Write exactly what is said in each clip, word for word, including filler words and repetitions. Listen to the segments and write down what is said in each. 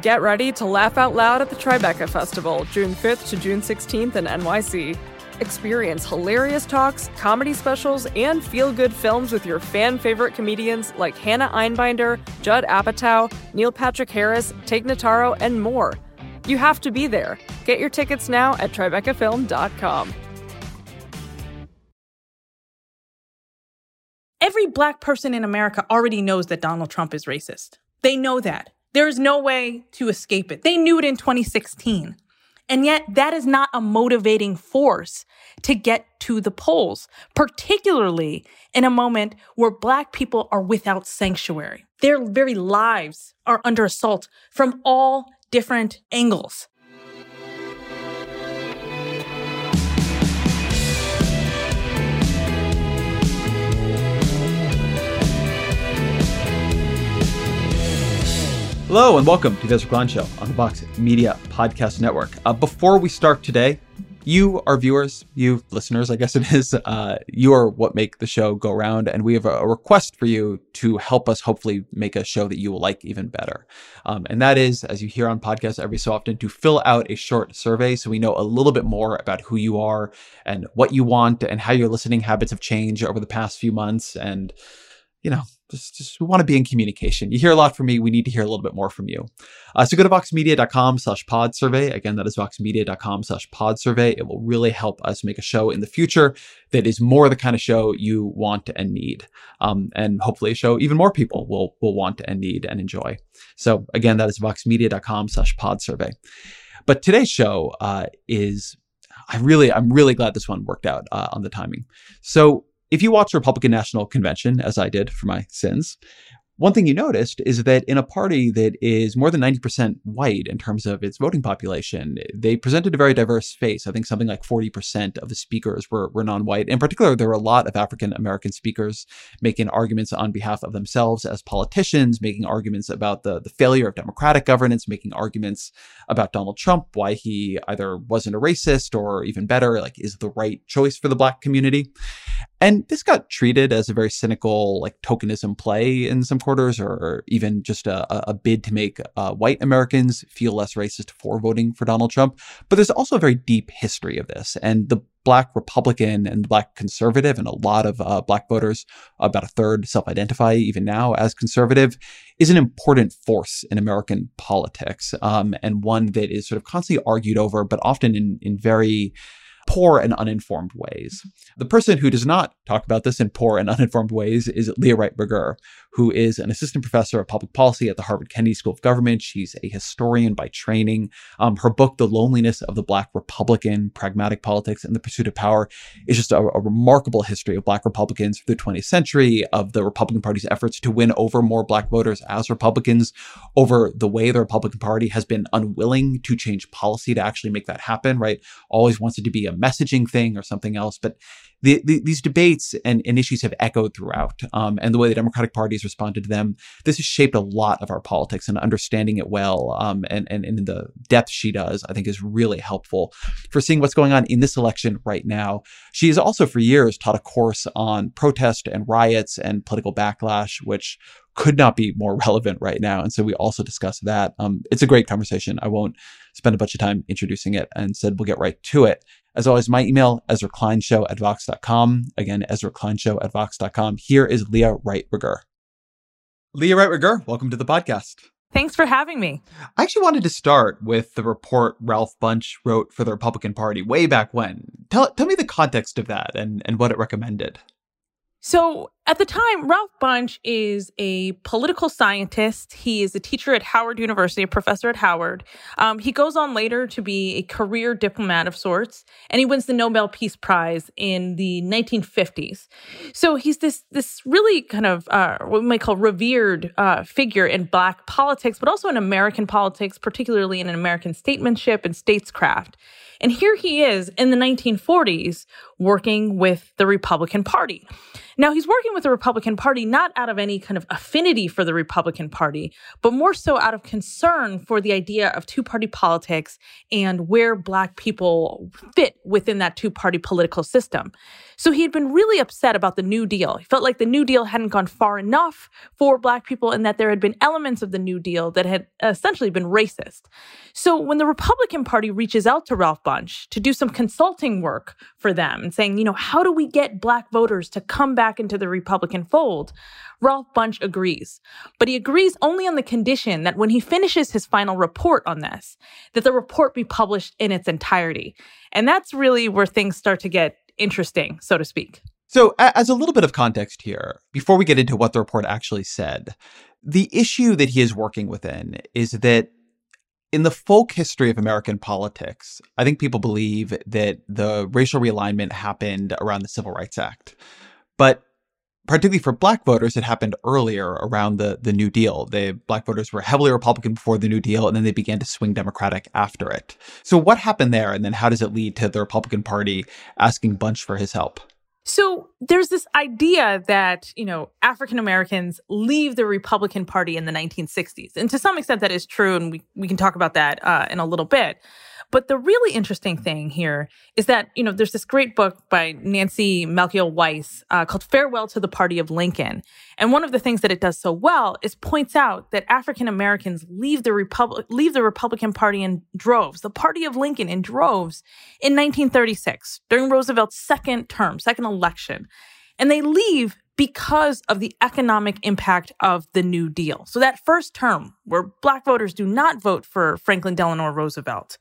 Get ready to laugh out loud at the Tribeca Festival, June fifth to June sixteenth in N Y C. Experience hilarious talks, comedy specials, and feel-good films with your fan-favorite comedians like Hannah Einbinder, Judd Apatow, Neil Patrick Harris, Tig Notaro, and more. You have to be there. Get your tickets now at Tribeca Film dot com. Every Black person in America already knows that Donald Trump is racist. They know that. There is no way to escape it. They knew it in twenty sixteen. And yet that is not a motivating force to get to the polls, particularly in a moment where Black people are without sanctuary. Their very lives are under assault from all different angles. Hello and welcome to The Ezra Klein Show on the Vox Media Podcast Network. Uh, before we start today, you, our viewers, you listeners, I guess it is, uh, you are what make the show go round, and we have a request for you to help us hopefully make a show that you will like even better. Um, and that is, as you hear on podcasts every so often, to fill out a short survey so we know a little bit more about who you are and what you want and how your listening habits have changed over the past few months. And, you know, Just, just we want to be in communication. You hear a lot from me. We need to hear a little bit more from you. Uh, so go to vox media dot com slash pod survey. Again, that is vox media dot com slash pod survey. It will really help us make a show in the future that is more the kind of show you want and need. Um, and hopefully a show even more people will, will want and need and enjoy. So again, that is vox media dot com slash pod survey. But today's show uh, is, I really, I'm really glad this one worked out uh, on the timing. So if you watch Republican National Convention, as I did for my sins, one thing you noticed is that in a party that is more than ninety percent white in terms of its voting population, they presented a very diverse face. I think something like forty percent of the speakers were, were non-white. In particular, there were a lot of African-American speakers making arguments on behalf of themselves as politicians, making arguments about the, the failure of democratic governance, making arguments about Donald Trump, why he either wasn't a racist or even better, like is the right choice for the Black community. And this got treated as a very cynical, like tokenism play in some quarters, or even just a, a bid to make uh, white Americans feel less racist for voting for Donald Trump. But there's also a very deep history of this. And the Black Republican and Black conservative, and a lot of uh, Black voters, about a third self-identify even now as conservative, is an important force in American politics, um, and one that is sort of constantly argued over, but often in, in very poor and uninformed ways. The person who does not talk about this in poor and uninformed ways is Leah Wright Rigueur, who is an assistant professor of public policy at the Harvard Kennedy School of Government. She's a historian by training. Um, her book, The Loneliness of the Black Republican, Pragmatic Politics and the Pursuit of Power, is just a, a remarkable history of Black Republicans through the twentieth century, of the Republican Party's efforts to win over more Black voters as Republicans, over the way the Republican Party has been unwilling to change policy to actually make that happen, right? Always wants it to be a messaging thing or something else. But the, the, these debates and, and issues have echoed throughout, um, and the way the Democratic Party has responded to them. This has shaped a lot of our politics, and understanding it well um, and, and, and in the depth she does, I think, is really helpful for seeing what's going on in this election right now. She has also for years taught a course on protest and riots and political backlash, which could not be more relevant right now. And so we also discuss that. Um, it's a great conversation. I won't spend a bunch of time introducing it, and instead we'll get right to it. As always, my email, Ezra Klein Show at vox dot com. Again, Ezra Klein Show at vox dot com. Here is Leah Wright Rigueur. Leah Wright Rigueur, welcome to the podcast. Thanks for having me. I actually wanted to start with the report Ralph Bunche wrote for the Republican Party way back when. Tell, tell me the context of that and, and what it recommended. So At the time, Ralph Bunche is a political scientist. He is a teacher at Howard University, a professor at Howard. Um, he goes on later to be a career diplomat of sorts, and he wins the Nobel Peace Prize in the nineteen fifties. So he's this this really kind of uh, what we might call revered uh, figure in Black politics, but also in American politics, particularly in American statesmanship and statescraft. And here he is in the nineteen forties working with the Republican Party. Now, he's working with the Republican Party not out of any kind of affinity for the Republican Party, but more so out of concern for the idea of two-party politics and where Black people fit within that two-party political system. So he had been really upset about the New Deal. He felt like the New Deal hadn't gone far enough for Black people and that there had been elements of the New Deal that had essentially been racist. So when the Republican Party reaches out to Ralph Bunche to do some consulting work for them and saying, you know, how do we get Black voters to come back into the Republican fold? Ralph Bunche agrees, but he agrees only on the condition that when he finishes his final report on this, that the report be published in its entirety. And that's really where things start to get interesting, so to speak. So as a little bit of context here, before we get into what the report actually said, the issue that he is working within is that in the folk history of American politics, I think people believe that the racial realignment happened around the Civil Rights Act. But particularly for Black voters, it happened earlier around the, the New Deal. The Black voters were heavily Republican before the New Deal, and then they began to swing Democratic after it. So what happened there? And then how does it lead to the Republican Party asking Bunche for his help? So there's this idea that, you know, African Americans leave the Republican Party in the nineteen sixties. And to some extent that is true, and we, we can talk about that uh, in a little bit. But the really interesting thing here is that, you know, there's this great book by Nancy Malkiel Weiss uh, called Farewell to the Party of Lincoln. And one of the things that it does so well is points out that African Americans leave the Repub- leave the Republican Party in droves, the Party of Lincoln in droves in nineteen thirty-six during Roosevelt's second term, second election. And they leave because of the economic impact of the New Deal. So that first term where Black voters do not vote for Franklin Delano Roosevelt,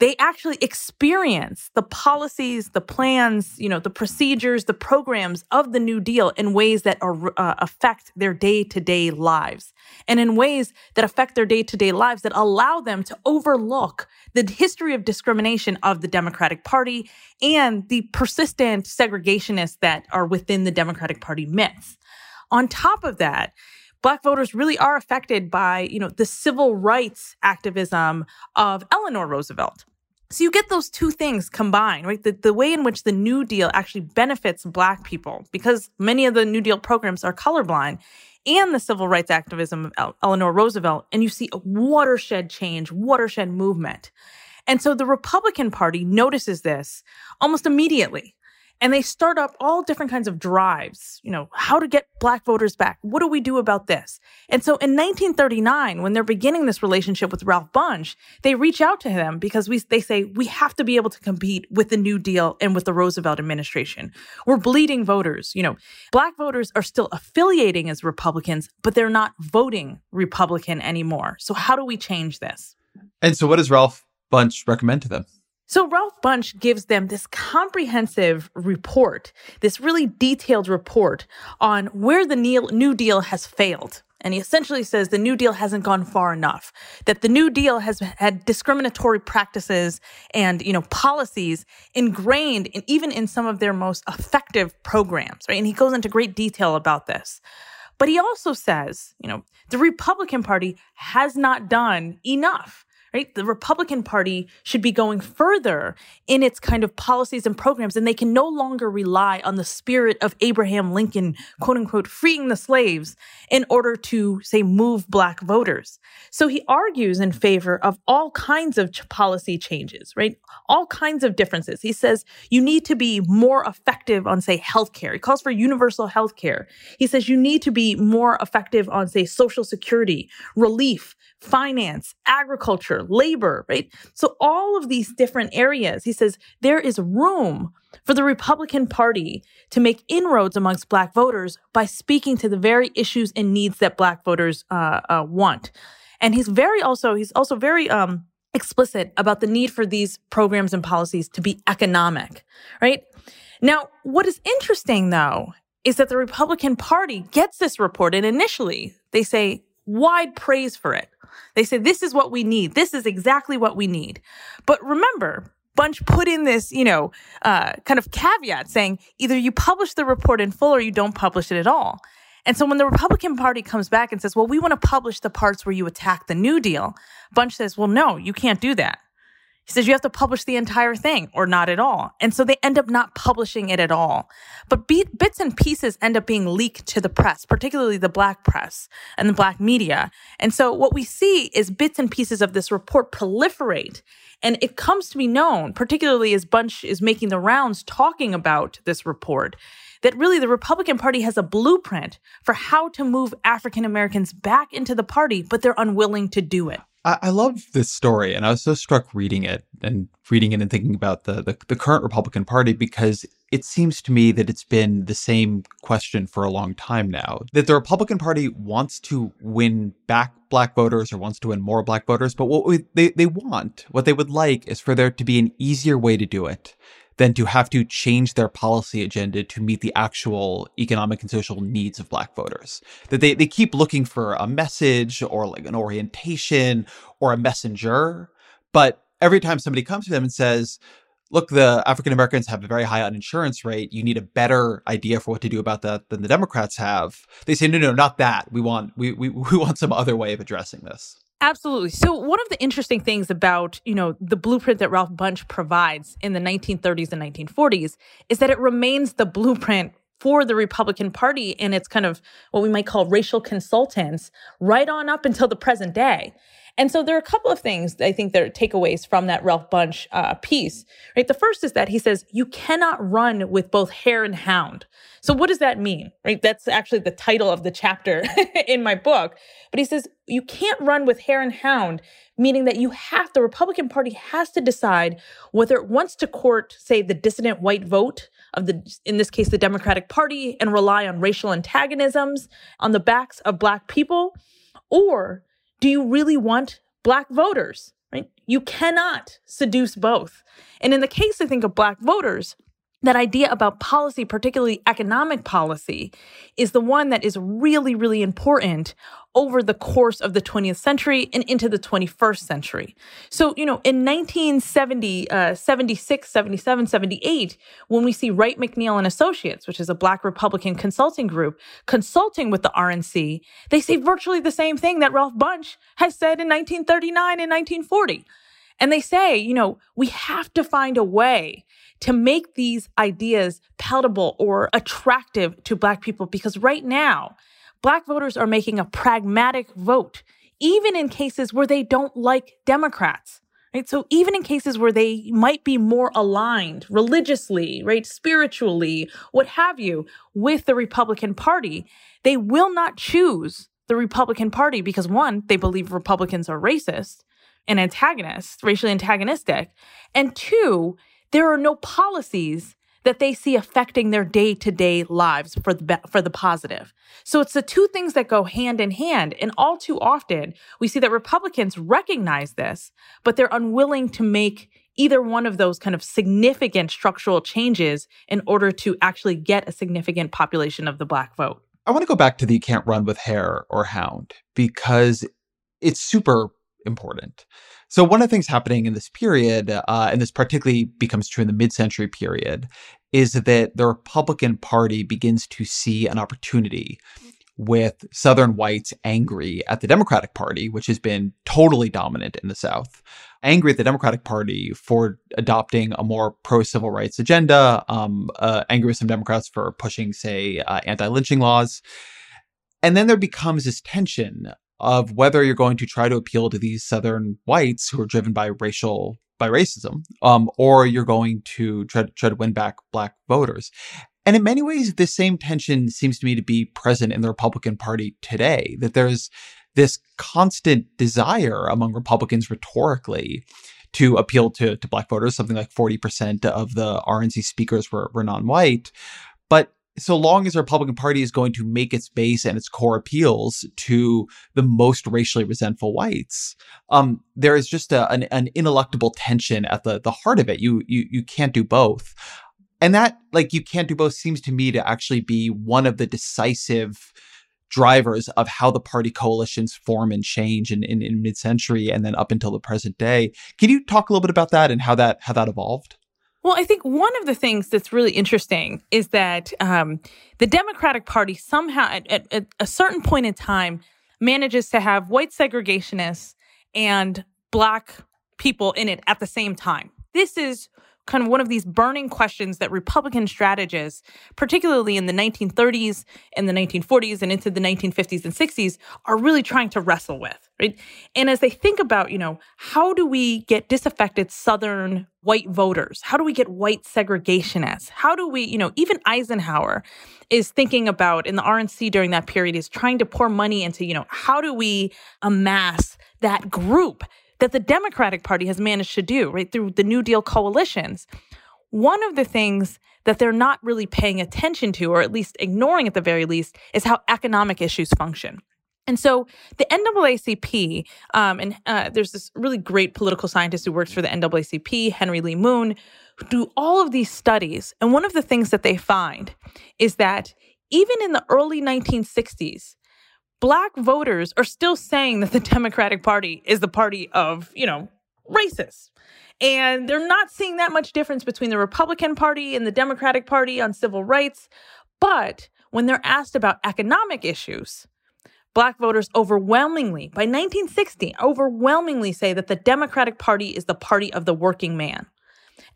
they actually experience the policies, the plans, you know, the procedures, the programs of the New Deal in ways that are, uh, affect their day-to-day lives, and in ways that affect their day-to-day lives that allow them to overlook the history of discrimination of the Democratic Party and the persistent segregationists that are within the Democratic Party myths. On top of that, Black voters really are affected by, you know, the civil rights activism of Eleanor Roosevelt. So you get those two things combined, right? The, the way in which the New Deal actually benefits Black people, because many of the New Deal programs are colorblind, and the civil rights activism of Eleanor Roosevelt, and you see a watershed change, watershed movement. And so the Republican Party notices this almost immediately. And they start up all different kinds of drives, you know, how to get Black voters back. What do we do about this? And so in nineteen thirty-nine, when they're beginning this relationship with Ralph Bunche, they reach out to him because we they say, we have to be able to compete with the New Deal and with the Roosevelt administration. We're bleeding voters. You know, Black voters are still affiliating as Republicans, but they're not voting Republican anymore. So how do we change this? And so what does Ralph Bunche recommend to them? So Ralph Bunche gives them this comprehensive report, this really detailed report on where the New Deal has failed. And he essentially says the New Deal hasn't gone far enough, that the New Deal has had discriminatory practices and, you know, policies ingrained in, even in some of their most effective programs, right? And he goes into great detail about this. But he also says, you know, the Republican Party has not done enough. Right? The Republican Party should be going further in its kind of policies and programs, and they can no longer rely on the spirit of Abraham Lincoln, quote unquote, freeing the slaves in order to, say, move Black voters. So he argues in favor of all kinds of ch- policy changes, right? All kinds of differences. He says you need to be more effective on, say, healthcare. He calls for universal healthcare. He says you need to be more effective on, say, Social Security, relief, finance, agriculture, labor, right? So all of these different areas, he says, there is room for the Republican Party to make inroads amongst Black voters by speaking to the very issues and needs that Black voters uh, uh, want. And he's very also, he's also very um, explicit about the need for these programs and policies to be economic, right? Now, what is interesting, though, is that the Republican Party gets this report, and initially they say wide praise for it. They say, this is what we need. This is exactly what we need. But remember, Bunche put in this, you know, uh, kind of caveat saying either you publish the report in full or you don't publish it at all. And so when the Republican Party comes back and says, well, we want to publish the parts where you attack the New Deal, Bunche says, well, no, you can't do that. He says, you have to publish the entire thing or not at all. And so they end up not publishing it at all. But be- bits and pieces end up being leaked to the press, particularly the Black press and the Black media. And so what we see is bits and pieces of this report proliferate. And it comes to be known, particularly as Bunche is making the rounds talking about this report, that really the Republican Party has a blueprint for how to move African Americans back into the party, but they're unwilling to do it. I love this story, and I was so struck reading it and reading it and thinking about the, the the current Republican Party, because it seems to me that it's been the same question for a long time now, that the Republican Party wants to win back Black voters or wants to win more Black voters. But what we, they, they want, what they would like is for there to be an easier way to do it than to have to change their policy agenda to meet the actual economic and social needs of Black voters. That they, they keep looking for a message or like an orientation or a messenger. But every time somebody comes to them and says, look, the African Americans have a very high uninsurance rate, you need a better idea for what to do about that than the Democrats have, they say, no, no, not that. We want we we, we want some other way of addressing this. Absolutely. So one of the interesting things about, you know, the blueprint that Ralph Bunche provides in the nineteen thirties and nineteen forties is that it remains the blueprint for the Republican Party and its kind of what we might call racial consultants right on up until the present day. And so there are a couple of things that I think that are takeaways from that Ralph Bunche uh, piece, right? The first is that he says, you cannot run with both hare and hound. So what does that mean, right? That's actually the title of the chapter in my book. But he says, you can't run with hare and hound, meaning that you have, the Republican Party has to decide whether it wants to court, say, the dissident white vote of the, in this case, the Democratic Party, and rely on racial antagonisms on the backs of Black people, or do you really want Black voters, right? You cannot seduce both. And in the case, I think, of Black voters, that idea about policy, particularly economic policy, is the one that is really, really important over the course of the twentieth century and into the twenty-first century. So, you know, in nineteen seventy, uh, seventy-six, seventy-seven, seventy-eight, when we see Wright McNeil and Associates, which is a Black Republican consulting group, consulting with the R N C, they say virtually the same thing that Ralph Bunche has said in nineteen thirty-nine and nineteen forty. And they say, you know, we have to find a way to make these ideas palatable or attractive to Black people, because right now, Black voters are making a pragmatic vote, even in cases where they don't like Democrats, right? So even in cases where they might be more aligned religiously, right, spiritually, what have you, with the Republican Party, they will not choose the Republican Party because, one, they believe Republicans are racist and antagonists, racially antagonistic, and two, there are no policies that they see affecting their day-to-day lives for the, for the positive. So it's the two things that go hand in hand. And all too often, we see that Republicans recognize this, but they're unwilling to make either one of those kind of significant structural changes in order to actually get a significant population of the Black vote. I want to go back to the you can't run with hare or hound, because it's super important. So one of the things happening in this period, uh, and this particularly becomes true in the mid-century period, is that the Republican Party begins to see an opportunity with Southern whites angry at the Democratic Party, which has been totally dominant in the South, angry at the Democratic Party for adopting a more pro-civil rights agenda, um, uh, angry with some Democrats for pushing, say, uh, anti-lynching laws. And then there becomes this tension of whether you're going to try to appeal to these Southern whites who are driven by racial by racism, um, or you're going to try to try to win back Black voters. And in many ways, this same tension seems to me to be present in the Republican Party today, that there's this constant desire among Republicans rhetorically to appeal to, to Black voters. Something like forty percent of the R N C speakers were, were non-white. But so long as the Republican Party is going to make its base and its core appeals to the most racially resentful whites, um, there is just a, an, an ineluctable tension at the, the heart of it. You you you can't do both. And that, like, you can't do both seems to me to actually be one of the decisive drivers of how the party coalitions form and change in, in, in mid-century and then up until the present day. Can you talk a little bit about that and how that how that evolved? Well, I think one of the things that's really interesting is that um, the Democratic Party somehow at, at, at a certain point in time manages to have white segregationists and Black people in it at the same time. This is kind of one of these burning questions that Republican strategists, particularly in the nineteen thirties and the nineteen forties and into the nineteen fifties and sixties, are really trying to wrestle with, right? And as they think about, you know, how do we get disaffected Southern white voters? How do we get white segregationists? How do we, you know, even Eisenhower is thinking about, in the R N C during that period, is trying to pour money into, you know, how do we amass that group that the Democratic Party has managed to do, right, through the New Deal coalitions. One of the things that they're not really paying attention to, or at least ignoring at the very least, is how economic issues function. And so the N double A C P, um, and uh, there's this really great political scientist who works for the N double A C P, Henry Lee Moon, who do all of these studies. And one of the things that they find is that even in the early nineteen sixties, Black voters are still saying that the Democratic Party is the party of, you know, racists. And they're not seeing that much difference between the Republican Party and the Democratic Party on civil rights. But when they're asked about economic issues, Black voters overwhelmingly, by nineteen sixty, overwhelmingly say that the Democratic Party is the party of the working man.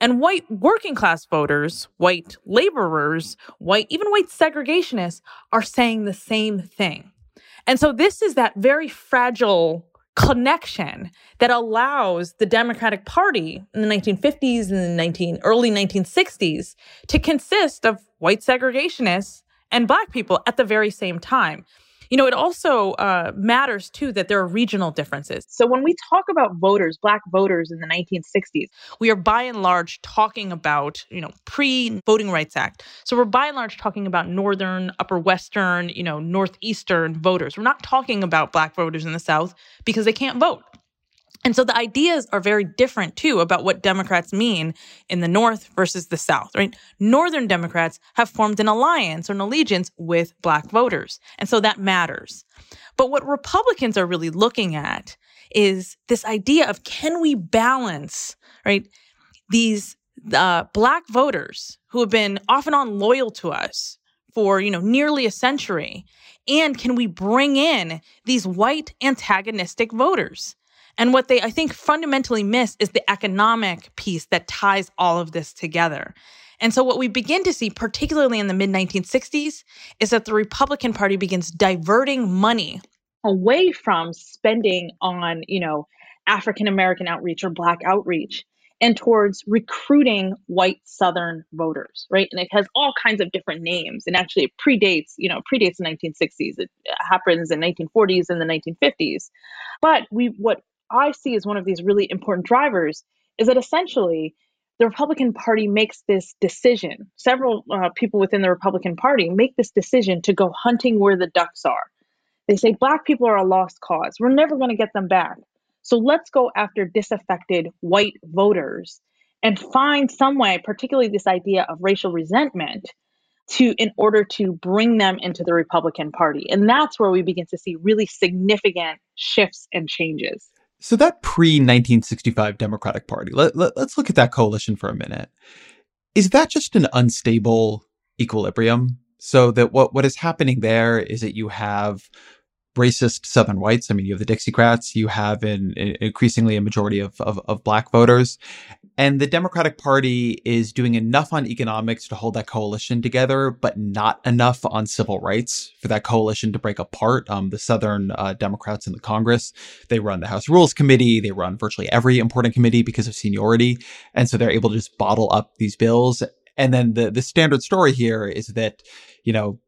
And white working class voters, white laborers, white, even white segregationists are saying the same thing. And so this is that very fragile connection that allows the Democratic Party in the nineteen fifties and the nineteen, early nineteen sixties to consist of white segregationists and Black people at the very same time. You know, it also uh, matters, too, that there are regional differences. So when we talk about voters, Black voters in the nineteen sixties, we are by and large talking about, you know, pre-Voting Rights Act. So we're by and large talking about northern, upper western, you know, northeastern voters. We're not talking about Black voters in the South because they can't vote. And so the ideas are very different, too, about what Democrats mean in the North versus the South, right? Northern Democrats have formed an alliance or an allegiance with Black voters. And so that matters. But what Republicans are really looking at is this idea of, can we balance, right, these uh, Black voters who have been off and on loyal to us for, you know, nearly a century, and can we bring in these white antagonistic voters? And what they, I think, fundamentally miss is the economic piece that ties all of this together. And so what we begin to see, particularly in the mid-nineteen sixties, is that the Republican Party begins diverting money away from spending on, you know, African-American outreach or Black outreach and towards recruiting white Southern voters, right? And it has all kinds of different names. And actually, it predates, you know, predates the nineteen sixties. It happens in the nineteen forties and the nineteen fifties. But we, what I see as one of these really important drivers is that essentially the Republican Party makes this decision. Several uh, people within the Republican Party make this decision to go hunting where the ducks are. They say Black people are a lost cause. We're never going to get them back. So let's go after disaffected white voters and find some way, particularly this idea of racial resentment, to in order to bring them into the Republican Party. And that's where we begin to see really significant shifts and changes. So that pre-nineteen sixty-five Democratic Party, let, let, let's look at that coalition for a minute. Is that just an unstable equilibrium? So that what, what is happening there is that you have racist Southern whites. I mean, you have the Dixiecrats, you have an, an increasingly a majority of, of, of Black voters. And the Democratic Party is doing enough on economics to hold that coalition together, but not enough on civil rights for that coalition to break apart. Um, the Southern uh, Democrats in the Congress, they run the House Rules Committee. They run virtually every important committee because of seniority. And so they're able to just bottle up these bills. And then the, the standard story here is that, you know,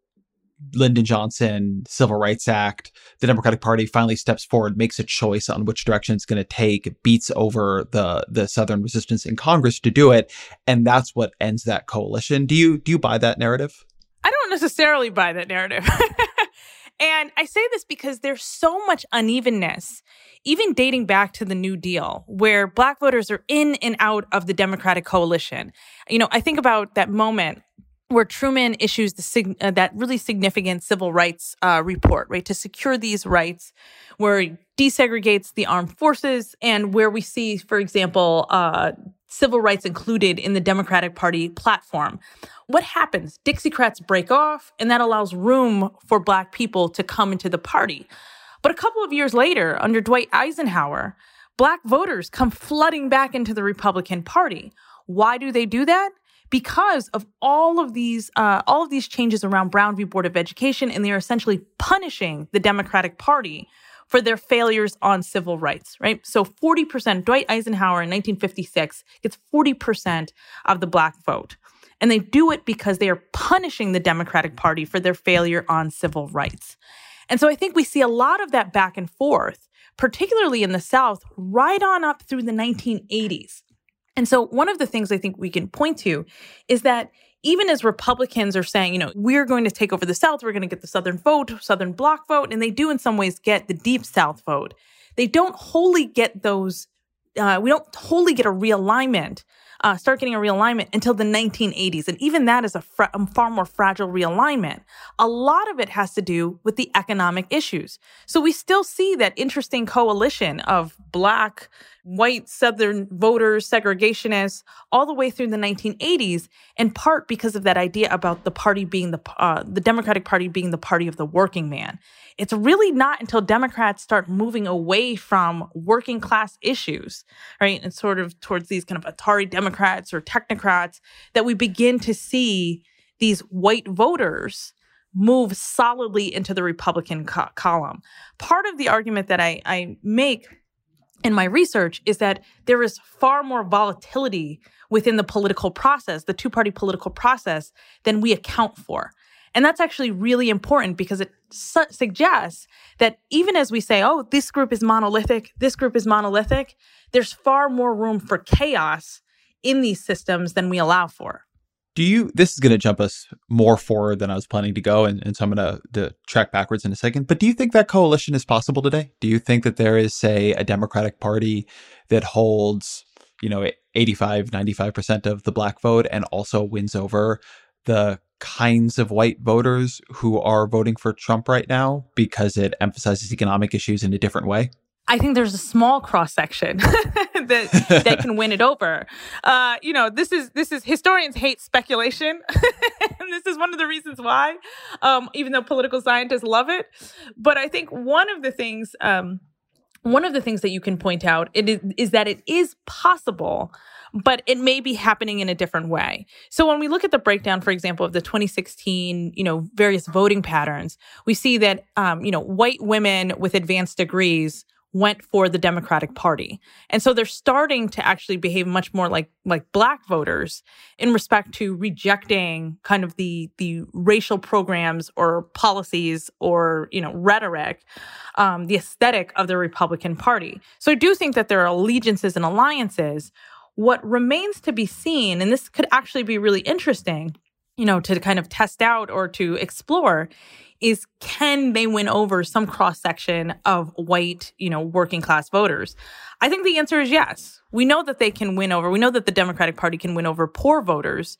Lyndon Johnson, Civil Rights Act, the Democratic Party finally steps forward, makes a choice on which direction it's going to take, it beats over the the Southern resistance in Congress to do it. And that's what ends that coalition. Do you do you buy that narrative? I don't necessarily buy that narrative. And I say this because there's so much unevenness, even dating back to the New Deal, where Black voters are in and out of the Democratic coalition. You know, I think about that moment where Truman issues the sig- uh, that really significant civil rights uh, report, right, to secure these rights, where he desegregates the armed forces and where we see, for example, uh, civil rights included in the Democratic Party platform. What happens? Dixiecrats break off, and that allows room for Black people to come into the party. But a couple of years later, under Dwight Eisenhower, Black voters come flooding back into the Republican Party. Why do they do that? Because of all of these uh, all of these changes around Brown v. Board of Education, and they are essentially punishing the Democratic Party for their failures on civil rights, right? So forty percent, Dwight Eisenhower in nineteen fifty-six gets forty percent of the Black vote. And they do it because they are punishing the Democratic Party for their failure on civil rights. And so I think we see a lot of that back and forth, particularly in the South, right on up through the nineteen eighties. And so one of the things I think we can point to is that even as Republicans are saying, you know, we're going to take over the South, we're going to get the Southern vote, Southern bloc vote, and they do in some ways get the Deep South vote, they don't wholly get those, uh, we don't wholly get a realignment, uh, start getting a realignment until the nineteen eighties. And even that is a, fra- a far more fragile realignment. A lot of it has to do with the economic issues. So we still see that interesting coalition of Black, white Southern voters, segregationists, all the way through the nineteen eighties, in part because of that idea about the party being the uh, the Democratic Party being the party of the working man. It's really not until Democrats start moving away from working class issues, right, and sort of towards these kind of Atari Democrats or technocrats that we begin to see these white voters move solidly into the Republican co- column. Part of the argument that I, I make in my research is that there is far more volatility within the political process, the two-party political process, than we account for. And that's actually really important because it su- suggests that even as we say, oh, this group is monolithic, this group is monolithic, there's far more room for chaos in these systems than we allow for. Do you, this is going to jump us more forward than I was planning to go, and, and so I'm going to track backwards in a second, but do you think that coalition is possible today? Do you think that there is, say, a Democratic Party that holds, you know, eighty-five, ninety-five percent of the Black vote and also wins over the kinds of white voters who are voting for Trump right now because it emphasizes economic issues in a different way? I think there's a small cross-section that that can win it over. Uh, you know, this is this is historians hate speculation. And this is one of the reasons why, um, even though political scientists love it. But I think one of the things, um, one of the things that you can point out it is, is that it is possible, but it may be happening in a different way. So when we look at the breakdown, for example, of the twenty sixteen, you know, various voting patterns, we see that, um, you know, white women with advanced degrees went for the Democratic Party. And so they're starting to actually behave much more like like Black voters in respect to rejecting kind of the the racial programs or policies or, you know, rhetoric, um, the aesthetic of the Republican Party. So I do think that there are allegiances and alliances. What remains to be seen, and this could actually be really interesting, you know, to kind of test out or to explore, is can they win over some cross-section of white, you know, working-class voters? I think the answer is yes. We know that they can win over. We know that the Democratic Party can win over poor voters.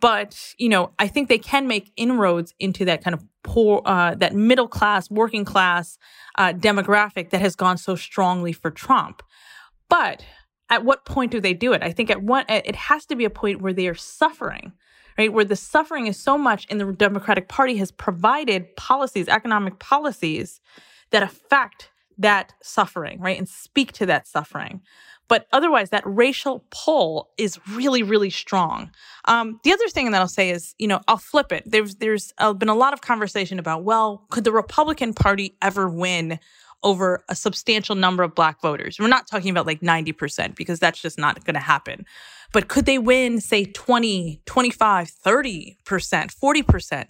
But, you know, I think they can make inroads into that kind of poor, uh, that middle-class, working-class uh, demographic that has gone so strongly for Trump. But at what point do they do it? I think at one, it has to be a point where they are suffering, right, where the suffering is so much, and the Democratic Party has provided policies, economic policies, that affect that suffering, right, and speak to that suffering. But otherwise, that racial pull is really, really strong. Um, the other thing that I'll say is, you know, I'll flip it. There's, there's uh, been a lot of conversation about, well, could the Republican Party ever win over a substantial number of Black voters? We're not talking about like ninety percent because that's just not going to happen. But could they win, say, twenty, twenty-five, thirty percent, forty percent?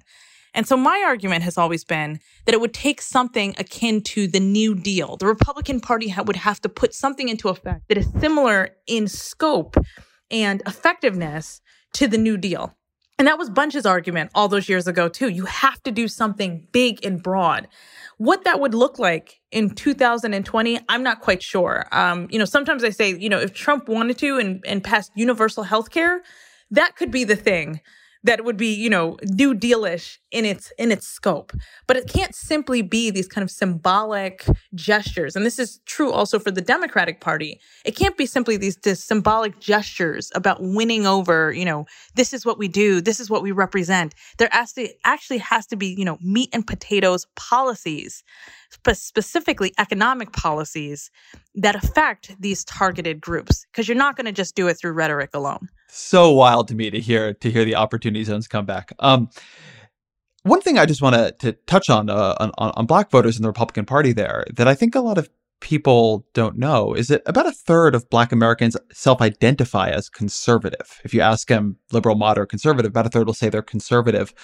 And so my argument has always been that it would take something akin to the New Deal. The Republican Party ha- would have to put something into effect that is similar in scope and effectiveness to the New Deal. And that was Bunche's argument all those years ago, too. You have to do something big and broad. What that would look like in two thousand twenty, I'm not quite sure. Um, you know, sometimes I say, you know, if Trump wanted to and, and passed universal health care, that could be the thing that would be, you know, New Deal-ish in its, in its scope. But it can't simply be these kind of symbolic gestures. And this is true also for the Democratic Party. It can't be simply these, these symbolic gestures about winning over, you know, this is what we do, this is what we represent. There actually has to be, you know, meat and potatoes policies, sp- specifically economic policies that affect these targeted groups. Because you're not going to just do it through rhetoric alone. So wild to me to hear to hear the opportunity zones come back. Um, one thing I just want to touch on, uh, on on Black voters in the Republican Party there that I think a lot of people don't know is that about a third of Black Americans self-identify as conservative. If you ask them liberal, moderate, conservative, about a third will say they're conservative.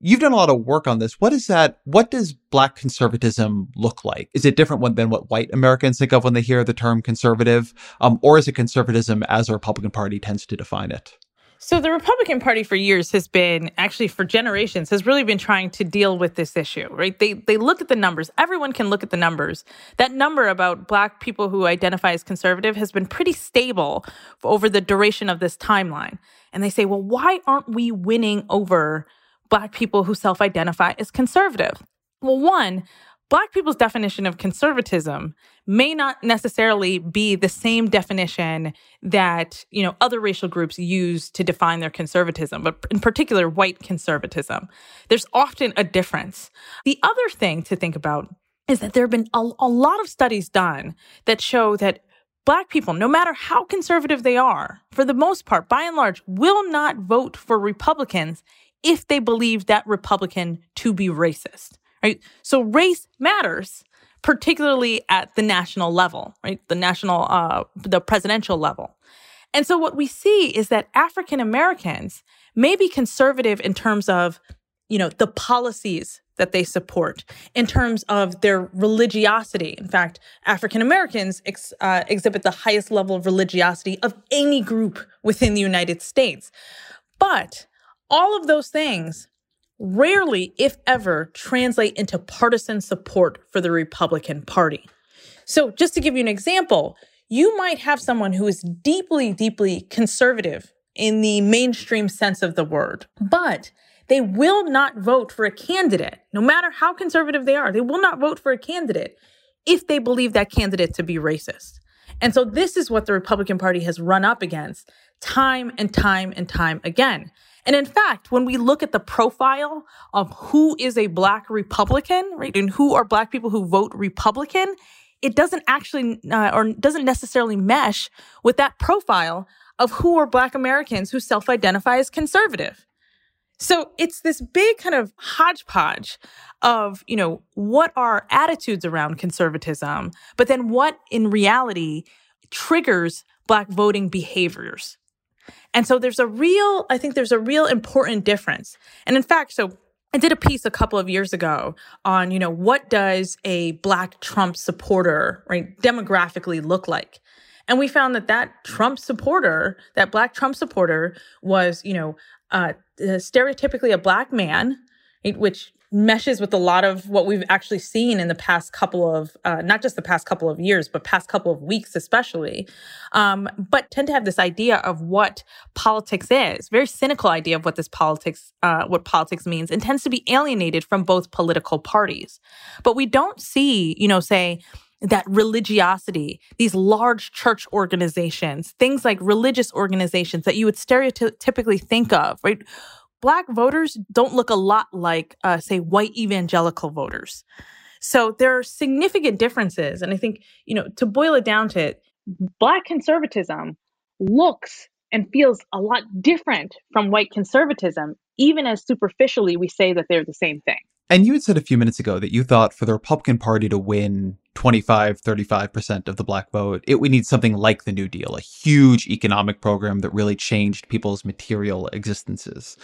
You've done a lot of work on this. What is that? What does Black conservatism look like? Is it different one, than what white Americans think of when they hear the term conservative? Um, or is it conservatism as the Republican Party tends to define it? So the Republican Party for years has been, actually for generations, has really been trying to deal with this issue, right? They they look at the numbers. Everyone can look at the numbers. That number about Black people who identify as conservative has been pretty stable over the duration of this timeline. And they say, well, why aren't we winning over Black people who self-identify as conservative? Well, one, Black people's definition of conservatism may not necessarily be the same definition that, you know, other racial groups use to define their conservatism, but in particular, white conservatism. There's often a difference. The other thing to think about is that there have been a, a lot of studies done that show that Black people, no matter how conservative they are, for the most part, by and large, will not vote for Republicans if they believe that Republican to be racist. Right? So race matters, particularly at the national level, right? The national, uh, the presidential level. And so what we see is that African Americans may be conservative in terms of, you know, the policies that they support, in terms of their religiosity. In fact, African Americans ex- uh, exhibit the highest level of religiosity of any group within the United States. But all of those things rarely, if ever, translate into partisan support for the Republican Party. So just to give you an example, you might have someone who is deeply, deeply conservative in the mainstream sense of the word, but they will not vote for a candidate, no matter how conservative they are. They will not vote for a candidate if they believe that candidate to be racist. And so this is what the Republican Party has run up against time and time and time again. And in fact, when we look at the profile of who is a Black Republican, right, and who are Black people who vote Republican, it doesn't actually uh, or doesn't necessarily mesh with that profile of who are Black Americans who self-identify as conservative. So it's this big kind of hodgepodge of, you know, what are attitudes around conservatism, but then what in reality triggers Black voting behaviors. And so there's a real, I think there's a real important difference. And in fact, so I did a piece a couple of years ago on, you know, what does a Black Trump supporter, right, demographically look like? And we found that that Trump supporter, that Black Trump supporter was, you know, uh, stereotypically a Black man, which meshes with a lot of what we've actually seen in the past couple of, uh, not just the past couple of years, but past couple of weeks especially, um, but tend to have this idea of what politics is, very cynical idea of what this politics, uh, what politics means, and tends to be alienated from both political parties. But we don't see, you know, say, that religiosity, these large church organizations, things like religious organizations that you would stereotypically think of, right? Black voters don't look a lot like, uh, say, white evangelical voters. So there are significant differences. And I think, you know, to boil it down to it, Black conservatism looks and feels a lot different from white conservatism, even as superficially we say that they're the same thing. And you had said a few minutes ago that you thought for the Republican Party to win twenty-five, thirty-five percent of the Black vote, it would need something like the New Deal, a huge economic program that really changed people's material existences.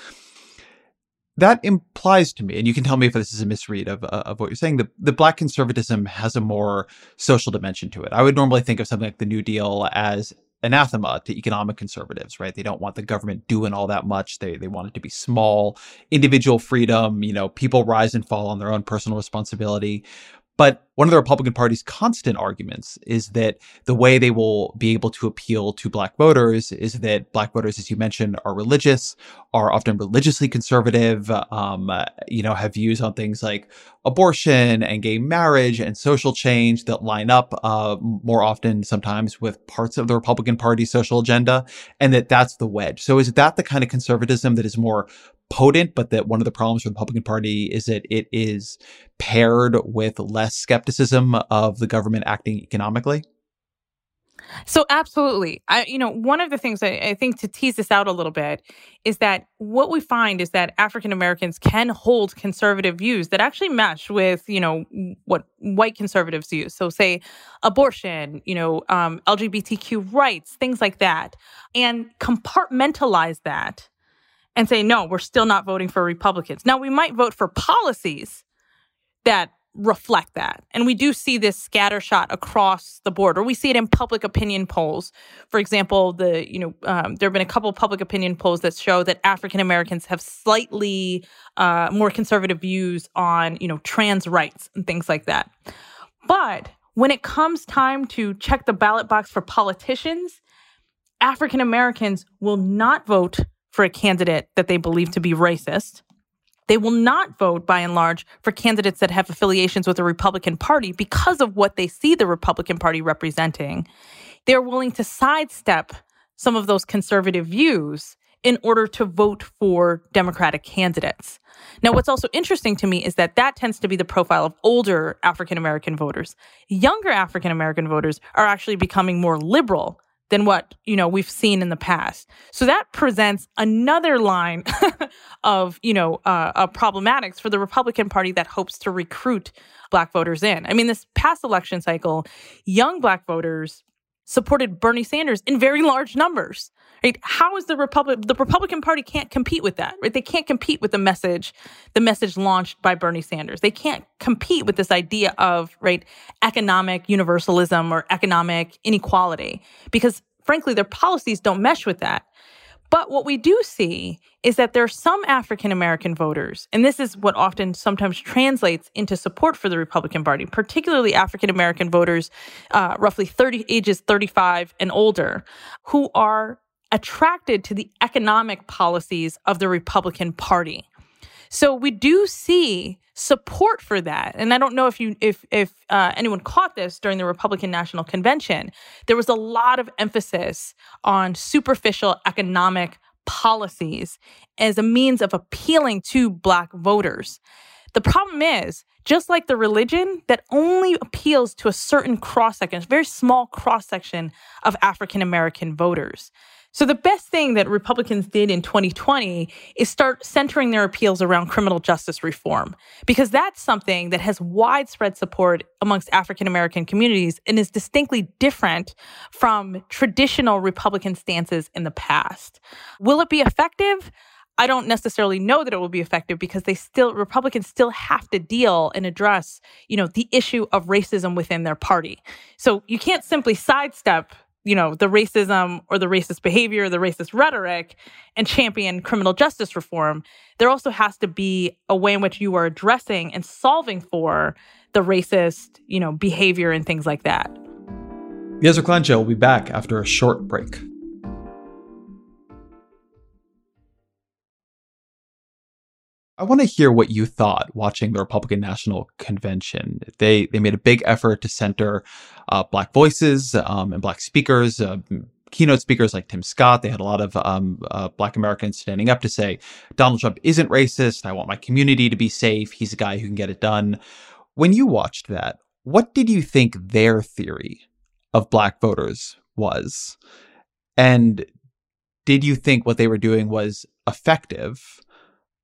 That implies to me, and you can tell me if this is a misread of, uh, of what you're saying, the, the Black conservatism has a more social dimension to it. I would normally think of something like the New Deal as anathema to economic conservatives, right? They don't want the government doing all that much. They they want it to be small, individual freedom, you know, people rise and fall on their own personal responsibility. But one of the Republican Party's constant arguments is that the way they will be able to appeal to Black voters is that Black voters, as you mentioned, are religious, are often religiously conservative, um, you know, have views on things like abortion and gay marriage and social change that line up uh, more often sometimes with parts of the Republican Party's social agenda, and that that's the wedge. So is that the kind of conservatism that is more potent, but that one of the problems for the Republican Party is that it is paired with less skepticism of the government acting economically? So absolutely. I, you know, one of the things I, I think to tease this out a little bit is that what we find is that African Americans can hold conservative views that actually mesh with, you know, what white conservatives use. So say abortion, you know, um, L G B T Q rights, things like that, and compartmentalize that and say, no, we're still not voting for Republicans. Now, we might vote for policies that reflect that. And we do see this scattershot across the board, or we see it in public opinion polls. For example, the you know um, there have been a couple of public opinion polls that show that African Americans have slightly uh, more conservative views on you know trans rights and things like that. But when it comes time to check the ballot box for politicians, African Americans will not vote for a candidate that they believe to be racist. They will not vote, by and large, for candidates that have affiliations with the Republican Party because of what they see the Republican Party representing. They're willing to sidestep some of those conservative views in order to vote for Democratic candidates. Now, what's also interesting to me is that that tends to be the profile of older African-American voters. Younger African-American voters are actually becoming more liberal than what, you know, we've seen in the past. So that presents another line of, you know, uh, uh, problematics for the Republican Party that hopes to recruit Black voters in. I mean, this past election cycle, young Black voters supported Bernie Sanders in very large numbers. Right? How is the Republic the Republican Party can't compete with that? Right? They can't compete with the message, the message launched by Bernie Sanders. They can't compete with this idea of right economic universalism or economic inequality because, frankly, their policies don't mesh with that. But what we do see is that there are some African American voters, and this is what often sometimes translates into support for the Republican Party, particularly African American voters, uh, roughly thirty ages thirty-five and older, who are attracted to the economic policies of the Republican Party. So we do see support for that. And I don't know if you if if uh, anyone caught this during the Republican National Convention. There was a lot of emphasis on superficial economic policies as a means of appealing to Black voters. The problem is, just like the religion, that only appeals to a certain cross-section, a very small cross-section of African-American voters. So the best thing that Republicans did in twenty twenty is start centering their appeals around criminal justice reform, because that's something that has widespread support amongst African-American communities and is distinctly different from traditional Republican stances in the past. Will it be effective? I don't necessarily know that it will be effective because they still Republicans still have to deal and address, you know, the issue of racism within their party. So you can't simply sidestep you know, the racism or the racist behavior, the racist rhetoric, and champion criminal justice reform. There also has to be a way in which you are addressing and solving for the racist, you know, behavior and things like that. The Ezra Klein Show will be back after a short break. I want to hear what you thought watching the Republican National Convention. They they made a big effort to center uh, Black voices um, and Black speakers, uh, keynote speakers like Tim Scott. They had a lot of um, uh, Black Americans standing up to say, Donald Trump isn't racist. I want my community to be safe. He's a guy who can get it done. When you watched that, what did you think their theory of Black voters was? And did you think what they were doing was effective?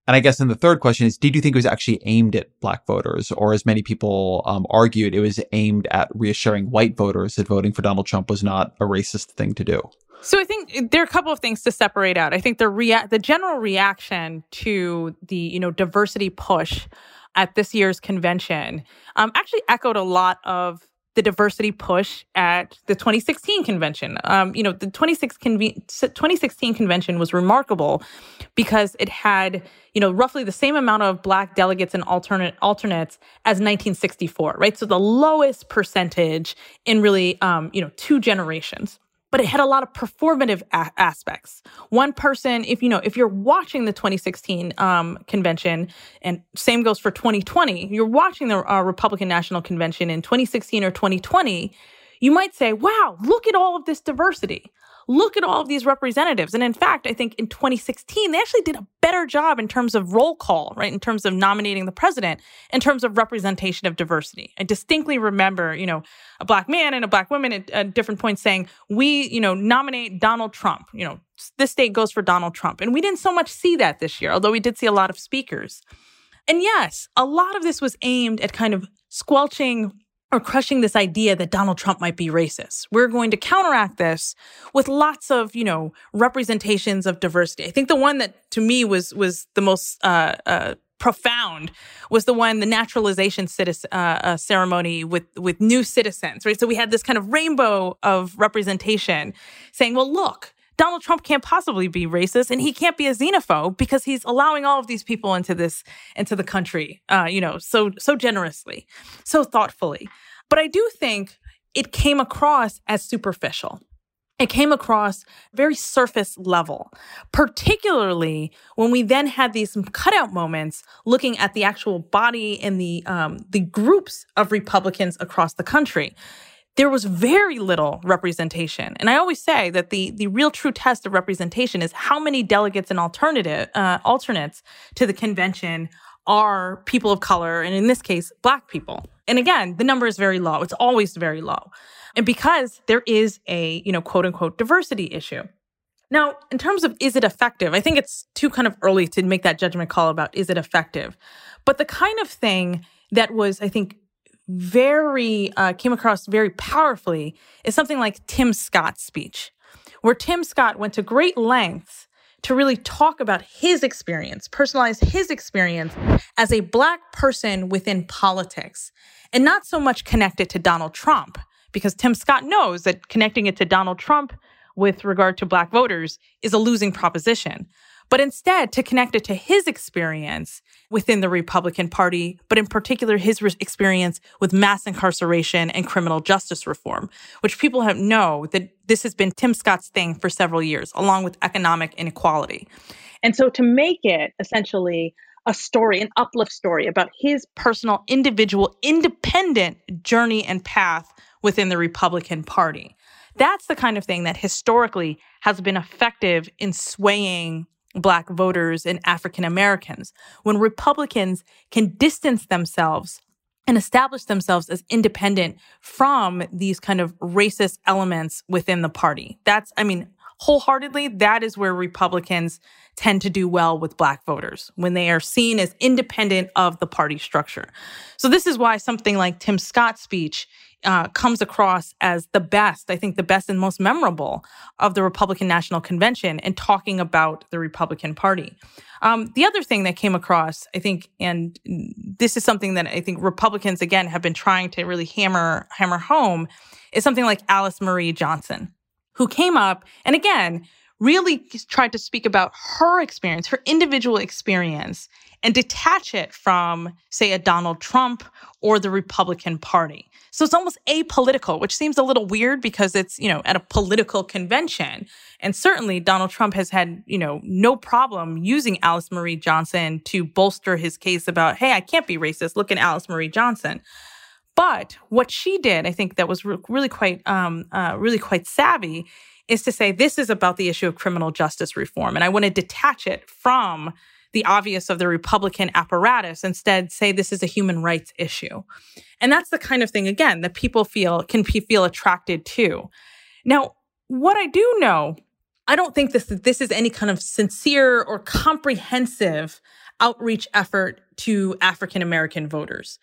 And I guess then the third question is, did you think it was actually aimed at Black voters? Or as many people um, argued, it was aimed at reassuring white voters that voting for Donald Trump was not a racist thing to do? So I think there are a couple of things to separate out. I think the rea- the general reaction to the, you know, diversity push at this year's convention um, actually echoed a lot of the diversity push at the twenty sixteen convention. Um, you know, the twenty sixteen convention was remarkable because it had, you know, roughly the same amount of Black delegates and alternate alternates as nineteen sixty-four, right? So the lowest percentage in really, um, you know, two generations. But it had a lot of performative a- aspects. One person, if you know, if you're watching the twenty sixteen um, convention, and same goes for twenty twenty, you're watching the uh, Republican National Convention in twenty sixteen or twenty twenty, you might say, wow, look at all of this diversity. Look at all of these representatives. And in fact, I think in twenty sixteen, they actually did a better job in terms of roll call, right? In terms of nominating the president, in terms of representation of diversity. I distinctly remember, you know, a Black man and a Black woman at, at different points saying, we, you know, nominate Donald Trump. You know, this state goes for Donald Trump. And we didn't so much see that this year, although we did see a lot of speakers. And yes, a lot of this was aimed at kind of squelching or crushing this idea that Donald Trump might be racist. We're going to counteract this with lots of, you know, representations of diversity. I think the one that to me was was the most uh, uh, profound was the one, the naturalization citizen, uh, uh, ceremony with with new citizens, right? So we had this kind of rainbow of representation saying, well, look, Donald Trump can't possibly be racist, and he can't be a xenophobe because he's allowing all of these people into this, into the country, uh, you know, so so generously, so thoughtfully. But I do think it came across as superficial. It came across very surface level, particularly when we then had these cutout moments looking at the actual body and the um, the groups of Republicans across the country. There was very little representation. And I always say that the the real true test of representation is how many delegates and alternative uh, alternates to the convention are people of color, and in this case, Black people. And again, the number is very low. It's always very low. And because there is a, you know, quote unquote diversity issue. Now, in terms of is it effective, I think it's too kind of early to make that judgment call about is it effective. But the kind of thing that was, I think, very, uh, came across very powerfully is something like Tim Scott's speech, where Tim Scott went to great lengths to really talk about his experience, personalize his experience as a Black person within politics, and not so much connected to Donald Trump, because Tim Scott knows that connecting it to Donald Trump with regard to Black voters is a losing proposition. But instead, to connect it to his experience within the Republican Party, but in particular, his re- experience with mass incarceration and criminal justice reform, which people have know that this has been Tim Scott's thing for several years, along with economic inequality. And so to make it essentially a story, an uplift story about his personal, individual, independent journey and path within the Republican Party. That's the kind of thing that historically has been effective in swaying Black voters and African Americans, when Republicans can distance themselves and establish themselves as independent from these kind of racist elements within the party. That's, I mean, wholeheartedly, that is where Republicans tend to do well with Black voters, when they are seen as independent of the party structure. So this is why something like Tim Scott's speech Uh, comes across as the best, I think the best and most memorable of the Republican National Convention and talking about the Republican Party. Um, the other thing that came across, I think, and this is something that I think Republicans, again, have been trying to really hammer, hammer home, is something like Alice Marie Johnson, who came up and, again, really tried to speak about her experience, her individual experience, and detach it from, say, a Donald Trump or the Republican Party. So it's almost apolitical, which seems a little weird because it's, you know, at a political convention. And certainly Donald Trump has had, you know, no problem using Alice Marie Johnson to bolster his case about, hey, I can't be racist. Look at Alice Marie Johnson. But what she did, I think that was really quite, um, uh, really quite savvy, is to say this is about the issue of criminal justice reform. And I want to detach it from the obvious of the Republican apparatus, instead say this is a human rights issue. And that's the kind of thing, again, that people feel can p- feel attracted to. Now, what I do know, I don't think this, this is any kind of sincere or comprehensive outreach effort to African-American voters.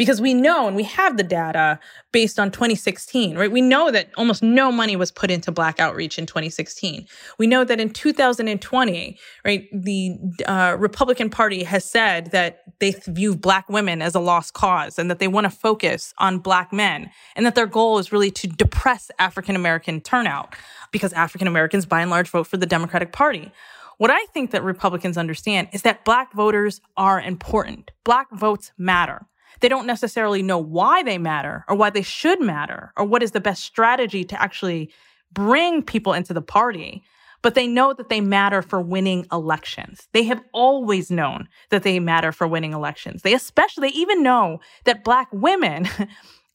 because we know, and we have the data based on twenty sixteen, right? We know that almost no money was put into Black outreach in twenty sixteen. We know that in two thousand twenty, right, the uh, Republican Party has said that they view Black women as a lost cause and that they want to focus on Black men, and that their goal is really to depress African-American turnout because African-Americans, by and large, vote for the Democratic Party. What I think that Republicans understand is that Black voters are important. Black votes matter. They don't necessarily know why they matter or why they should matter or what is the best strategy to actually bring people into the party, but they know that they matter for winning elections. They have always known that they matter for winning elections. They especially they even know that Black women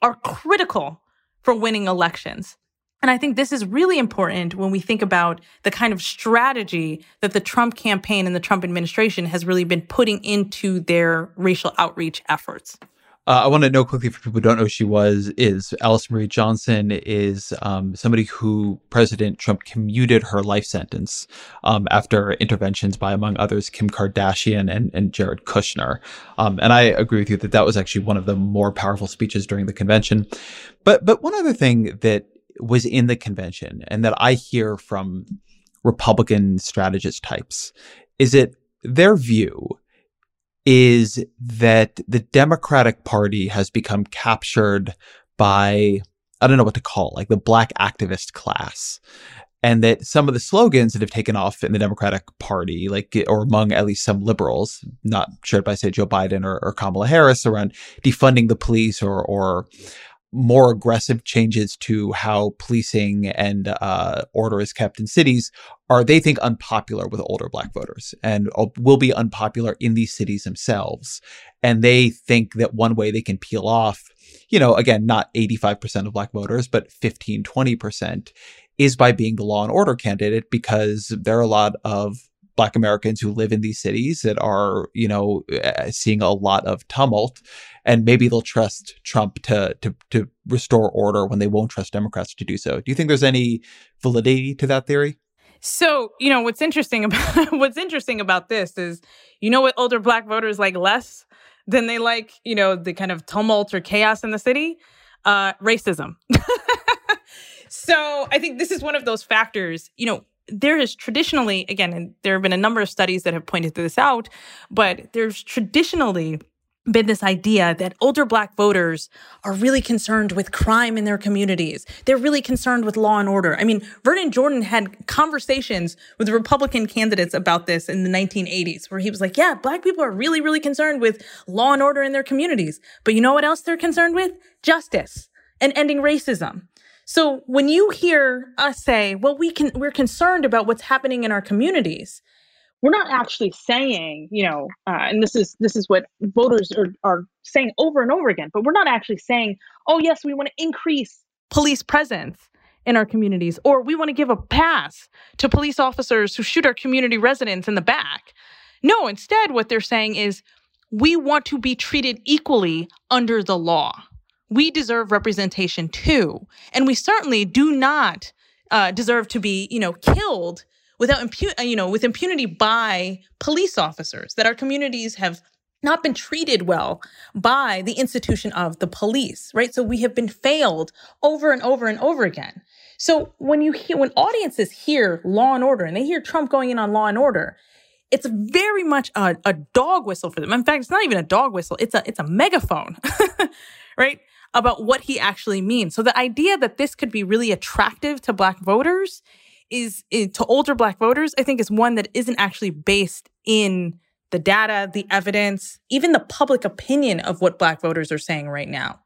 are critical for winning elections. And I think this is really important when we think about the kind of strategy that the Trump campaign and the Trump administration has really been putting into their racial outreach efforts. Uh, I want to know quickly, for people who don't know who she was, is Alice Marie Johnson is um, somebody who President Trump commuted her life sentence um, after interventions by, among others, Kim Kardashian and, and Jared Kushner. Um, and I agree with you that that was actually one of the more powerful speeches during the convention. But but one other thing that was in the convention and that I hear from Republican strategist types is that their view is that the Democratic Party has become captured by, I don't know what to call it, like the Black activist class. And that some of the slogans that have taken off in the Democratic Party, like, or among at least some liberals, not shared by, say, Joe Biden or, or Kamala Harris, around defunding the police or, or more aggressive changes to how policing and uh, order is kept in cities are, they think, unpopular with older Black voters and will be unpopular in these cities themselves. And they think that one way they can peel off, you know, again, not eighty-five percent of Black voters, but fifteen, twenty percent, is by being the law and order candidate, because there are a lot of Black Americans who live in these cities that are, you know, seeing a lot of tumult, and maybe they'll trust Trump to to to restore order when they won't trust Democrats to do so. Do you think there's any validity to that theory? So, you know, what's interesting about what's interesting about this is, you know, what older Black voters like less than they like, you know, the kind of tumult or chaos in the city, uh, racism. So I think this is one of those factors, you know. There is traditionally, again, and there have been a number of studies that have pointed this out, but there's traditionally been this idea that older Black voters are really concerned with crime in their communities. They're really concerned with law and order. I mean, Vernon Jordan had conversations with Republican candidates about this in the nineteen eighties, where he was like, yeah, Black people are really, really concerned with law and order in their communities. But you know what else they're concerned with? Justice and ending racism. So when you hear us say, well, we can, we're concerned about what's happening in our communities, we're not actually saying, you know, uh, and this is this is what voters are, are saying over and over again, but we're not actually saying, oh, yes, we want to increase police presence in our communities, or we want to give a pass to police officers who shoot our community residents in the back. No, instead, what they're saying is we want to be treated equally under the law. We deserve representation too, and we certainly do not uh, deserve to be, you know, killed without impu- you know, with impunity by police officers. That our communities have not been treated well by the institution of the police, right? So we have been failed over and over and over again. So when you hear, when audiences hear law and order, and they hear Trump going in on law and order, it's very much a, a dog whistle for them. In fact, it's not even a dog whistle; it's a it's a megaphone, right? About what he actually means. So the idea that this could be really attractive to Black voters is, is, to older Black voters, I think is one that isn't actually based in the data, the evidence, even the public opinion of what Black voters are saying right now.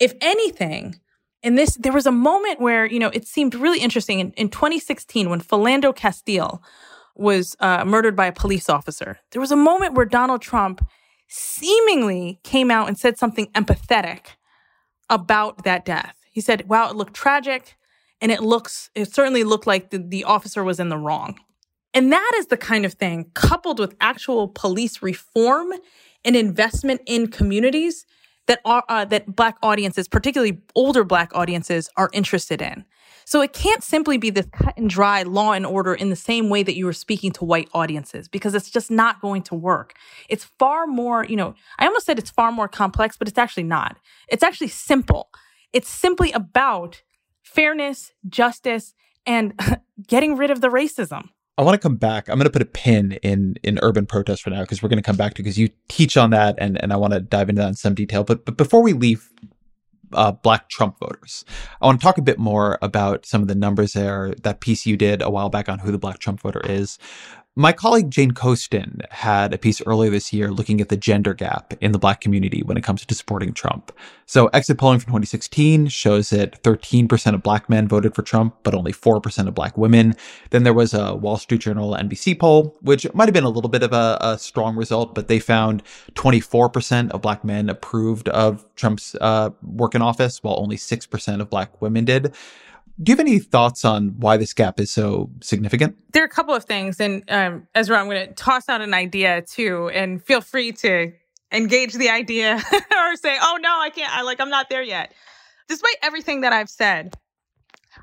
If anything, and this, there was a moment where, you know, it seemed really interesting in, in twenty sixteen when Philando Castile was uh, murdered by a police officer. There was a moment where Donald Trump seemingly came out and said something empathetic about that death. He said, wow, it looked tragic, and it looks, it certainly looked like the, the officer was in the wrong. And that is the kind of thing, coupled with actual police reform and investment in communities, that are, uh, that Black audiences, particularly older Black audiences, are interested in. So it can't simply be this cut and dry law and order in the same way that you were speaking to white audiences, because it's just not going to work. It's far more, you know, I almost said it's far more complex, but it's actually not. It's actually simple. It's simply about fairness, justice, and getting rid of the racism. I want to come back. I'm going to put a pin in in urban protest for now, because we're going to come back to, because you teach on that, and, and I want to dive into that in some detail. But but before we leave uh, Black Trump voters, I want to talk a bit more about some of the numbers there, that piece you did a while back on who the Black Trump voter is. My colleague Jane Coaston had a piece earlier this year looking at the gender gap in the Black community when it comes to supporting Trump. So exit polling from twenty sixteen shows that thirteen percent of Black men voted for Trump, but only four percent of Black women. Then there was a Wall Street Journal N B C poll, which might have been a little bit of a, a strong result, but they found twenty-four percent of Black men approved of Trump's uh, work in office, while only six percent of Black women did. Do you have any thoughts on why this gap is so significant? There are a couple of things. And um, Ezra, I'm going to toss out an idea, too. And feel free to engage the idea or say, oh, no, I can't. I like I'm not there yet. Despite everything that I've said,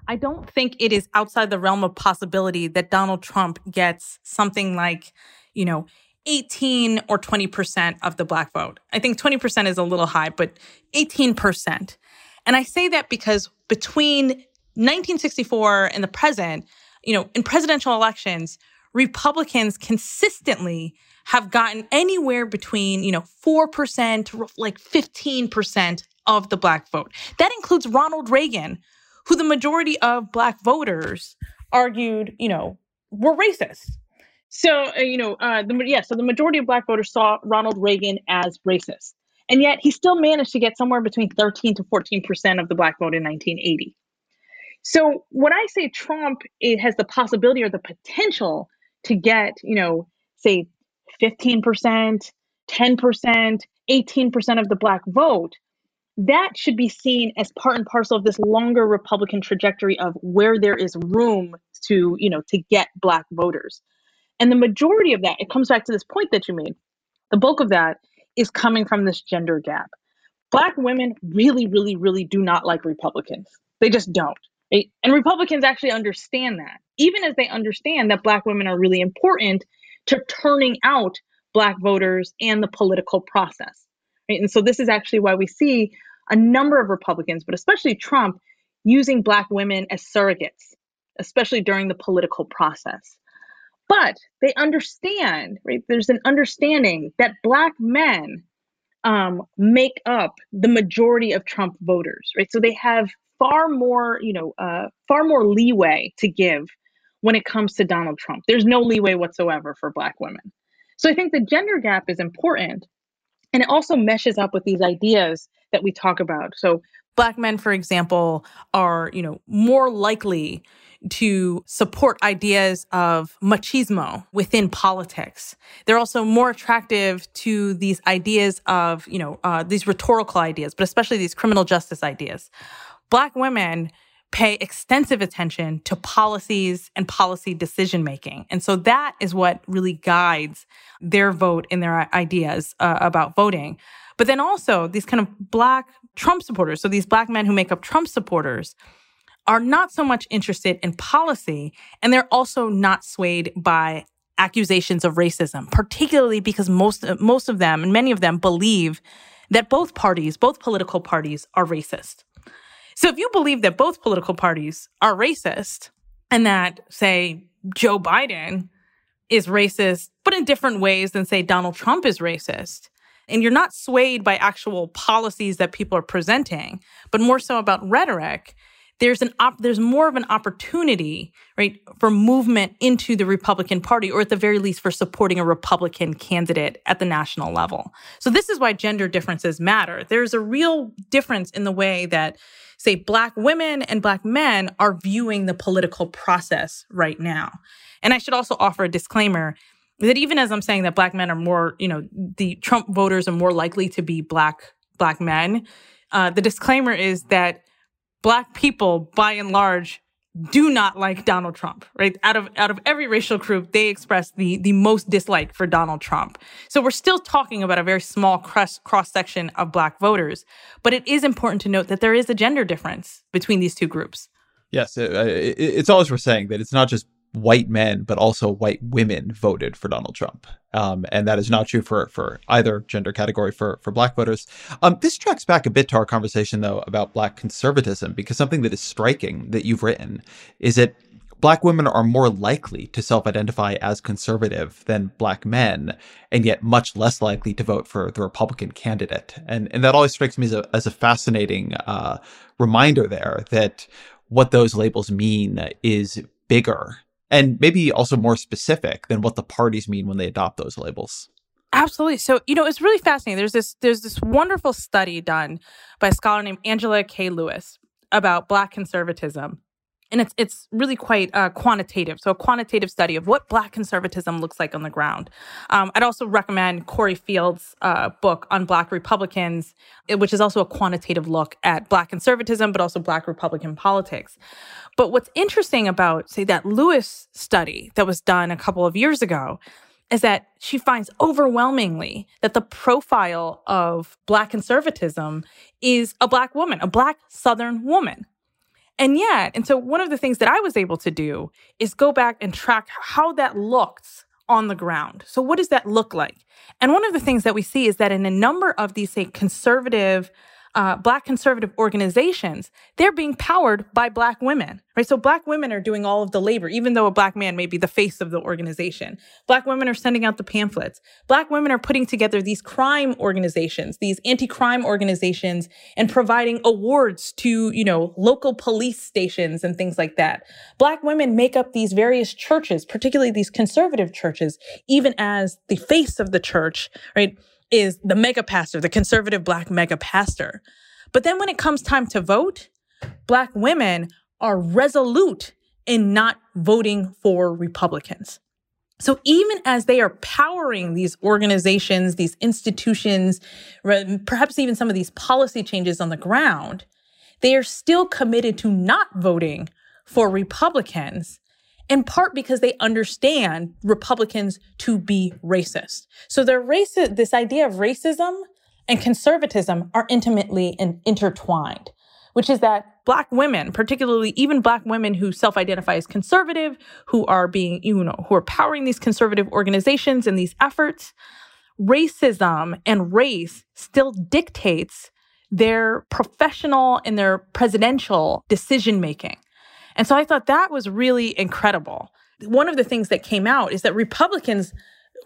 I don't think it is outside the realm of possibility that Donald Trump gets something like, you know, eighteen or twenty percent of the Black vote. I think twenty percent is a little high, but eighteen percent. And I say that because between nineteen sixty-four and the present, you know, in presidential elections, Republicans consistently have gotten anywhere between, you know, four percent to like fifteen percent of the Black vote. That includes Ronald Reagan, who the majority of Black voters argued, you know, were racist. So, uh, you know, uh, the, yeah, so the majority of Black voters saw Ronald Reagan as racist. And yet he still managed to get somewhere between thirteen to fourteen percent of the Black vote in nineteen eighty. So when I say Trump, it has the possibility or the potential to get, you know, say fifteen percent, ten percent, eighteen percent of the Black vote. That should be seen as part and parcel of this longer Republican trajectory of where there is room to, you know, to get Black voters. And the majority of that, it comes back to this point that you made. The bulk of that is coming from this gender gap. Black women really, really, really do not like Republicans. They just don't. And Republicans actually understand that, even as they understand that Black women are really important to turning out Black voters and the political process. Right? And so this is actually why we see a number of Republicans, but especially Trump, using Black women as surrogates, especially during the political process. But they understand, right? There's an understanding that Black men um, make up the majority of Trump voters, right? So they have far more, you know, uh, far more leeway to give when it comes to Donald Trump. There's no leeway whatsoever for Black women. So I think the gender gap is important. And it also meshes up with these ideas that we talk about. So Black men, for example, are, you know, more likely to support ideas of machismo within politics. They're also more attractive to these ideas of, you know, uh, these rhetorical ideas, but especially these criminal justice ideas. Black women pay extensive attention to policies and policy decision-making. And so that is what really guides their vote and their ideas uh, about voting. But then also these kind of Black Trump supporters, so these Black men who make up Trump supporters, are not so much interested in policy, and they're also not swayed by accusations of racism, particularly because most, most of them and many of them believe that both parties, both political parties are racist. So if you believe that both political parties are racist and that, say, Joe Biden is racist, but in different ways than, say, Donald Trump is racist, and you're not swayed by actual policies that people are presenting, but more so about rhetoric, there's an op- there's more of an opportunity, right, for movement into the Republican Party, or at the very least for supporting a Republican candidate at the national level. So this is why gender differences matter. There's a real difference in the way that, say, Black women and Black men are viewing the political process right now. And I should also offer a disclaimer that even as I'm saying that Black men are more, you know, the Trump voters are more likely to be Black, Black men, uh, the disclaimer is that Black people, by and large, do not like Donald Trump, right? Out of out of every racial group, they express the, the most dislike for Donald Trump. So we're still talking about a very small cross, cross-section of Black voters. But it is important to note that there is a gender difference between these two groups. Yes, it, it, it's always worth saying that it's not just white men, but also white women voted for Donald Trump. Um, and that is not true for, for either gender category for, for black voters. Um, this tracks back a bit to our conversation, though, about black conservatism, because something that is striking that you've written is that black women are more likely to self-identify as conservative than black men, and yet much less likely to vote for the Republican candidate. And, and that always strikes me as a, as a fascinating uh, reminder there that what those labels mean is bigger and maybe also more specific than what the parties mean when they adopt those labels. Absolutely. So, you know, it's really fascinating. There's this there's this wonderful study done by a scholar named Angela K. Lewis about black conservatism. And it's it's really quite uh, quantitative. So a quantitative study of what black conservatism looks like on the ground. Um, I'd also recommend Corey Field's uh, book on black Republicans, which is also a quantitative look at black conservatism, but also black Republican politics. But what's interesting about, say, that Lewis study that was done a couple of years ago is that she finds overwhelmingly that the profile of black conservatism is a black woman, a black Southern woman. And yet, and so one of the things that I was able to do is go back and track how that looks on the ground. So what does that look like? And one of the things that we see is that in a number of these, say, conservative, uh, black conservative organizations, they're being powered by black women, right? So black women are doing all of the labor, even though a black man may be the face of the organization. Black women are sending out the pamphlets. Black women are putting together these crime organizations, these anti-crime organizations, and providing awards to, you know, local police stations and things like that. Black women make up these various churches, particularly these conservative churches, even as the face of the church, right, is the mega pastor, the conservative black mega pastor. But then when it comes time to vote, black women are resolute in not voting for Republicans. So even as they are powering these organizations, these institutions, perhaps even some of these policy changes on the ground, they are still committed to not voting for Republicans, in part because they understand Republicans to be racist. So they're racist. This idea of racism and conservatism are intimately and intertwined, which is that black women, particularly even black women who self-identify as conservative, who are being, you know, who are powering these conservative organizations and these efforts, racism and race still dictates their professional and their presidential decision-making. And so I thought that was really incredible. One of the things that came out is that Republicans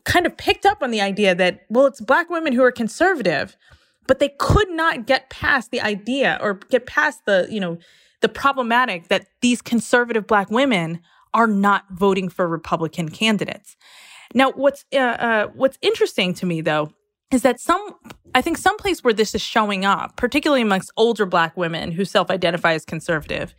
kind of picked up on the idea that, well, it's black women who are conservative, but they could not get past the idea or get past the, you know, the problematic that these conservative black women are not voting for Republican candidates. Now, what's uh, uh, what's interesting to me, though, is that some, I think someplace where this is showing up, particularly amongst older black women who self-identify as conservative,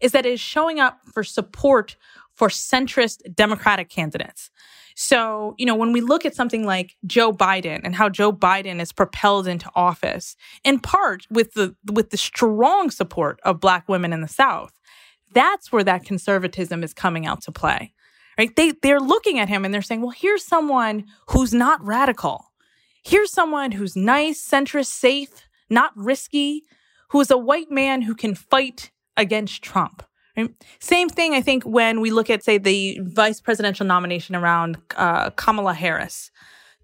is that it is showing up for support for centrist Democratic candidates. So, you know, when we look at something like Joe Biden and how Joe Biden is propelled into office, in part with the with the strong support of black women in the South, that's where that conservatism is coming out to play, right? They, they're looking at him and they're saying, well, here's someone who's not radical. Here's someone who's nice, centrist, safe, not risky, who is a white man who can fight against Trump. Right? Same thing, I think, when we look at, say, the vice presidential nomination around uh, Kamala Harris.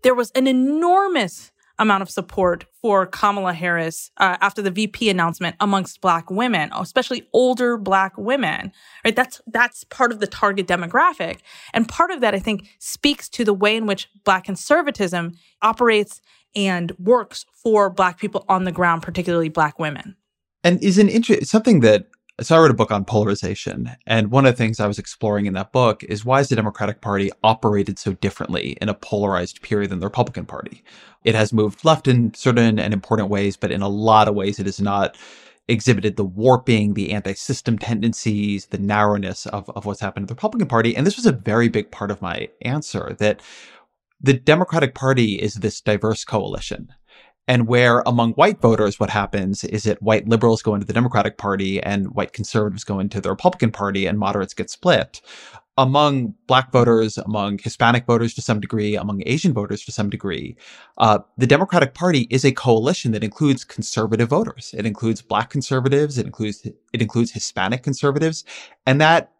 There was an enormous amount of support for Kamala Harris uh, after the V P announcement amongst black women, especially older black women. Right? That's that's part of the target demographic. And part of that, I think, speaks to the way in which black conservatism operates and works for black people on the ground, particularly black women. And is an inter- something that So I wrote a book on polarization, and one of the things I was exploring in that book is why is the Democratic Party operated so differently in a polarized period than the Republican Party? It has moved left in certain and important ways, but in a lot of ways it has not exhibited the warping, the anti-system tendencies, the narrowness of, of what's happened to the Republican Party. And this was a very big part of my answer, that the Democratic Party is this diverse coalition. And where among white voters, what happens is that white liberals go into the Democratic Party and white conservatives go into the Republican Party and moderates get split. among Black voters, among Hispanic voters to some degree, among Asian voters to some degree, uh, the Democratic Party is a coalition that includes conservative voters. It includes Black conservatives. It includes it includes Hispanic conservatives, and that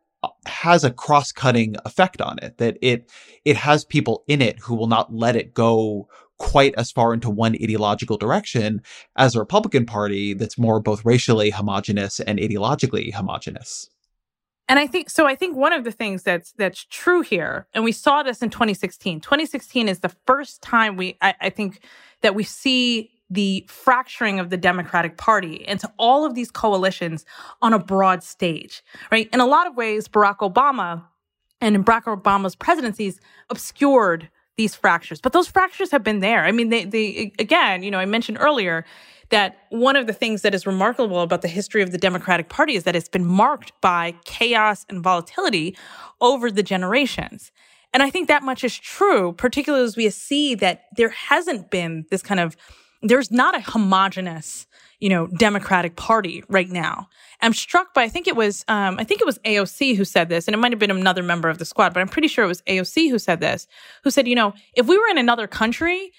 has a cross-cutting effect on it. That it it has people in it who will not let it go quite as far into one ideological direction as a Republican Party that's more both racially homogenous and ideologically homogenous. And I think, so I think one of the things that's that's true here, and we saw this in twenty sixteen, twenty sixteen is the first time we, I, I think, that we see the fracturing of the Democratic Party into all of these coalitions on a broad stage, right? In a lot of ways, Barack Obama and in Barack Obama's presidencies obscured these fractures, but those fractures have been there. I mean, they, they again, you know, I mentioned earlier that one of the things that is remarkable about the history of the Democratic Party is that it's been marked by chaos and volatility over the generations. And I think that much is true, particularly as we see that there hasn't been this kind of, there's not a homogenous, you know, Democratic Party right now. I'm struck by, I think it was, um, I think it was A O C who said this, and it might have been another member of the squad, but I'm pretty sure it was A O C who said this, who said, you know, if we were in another country,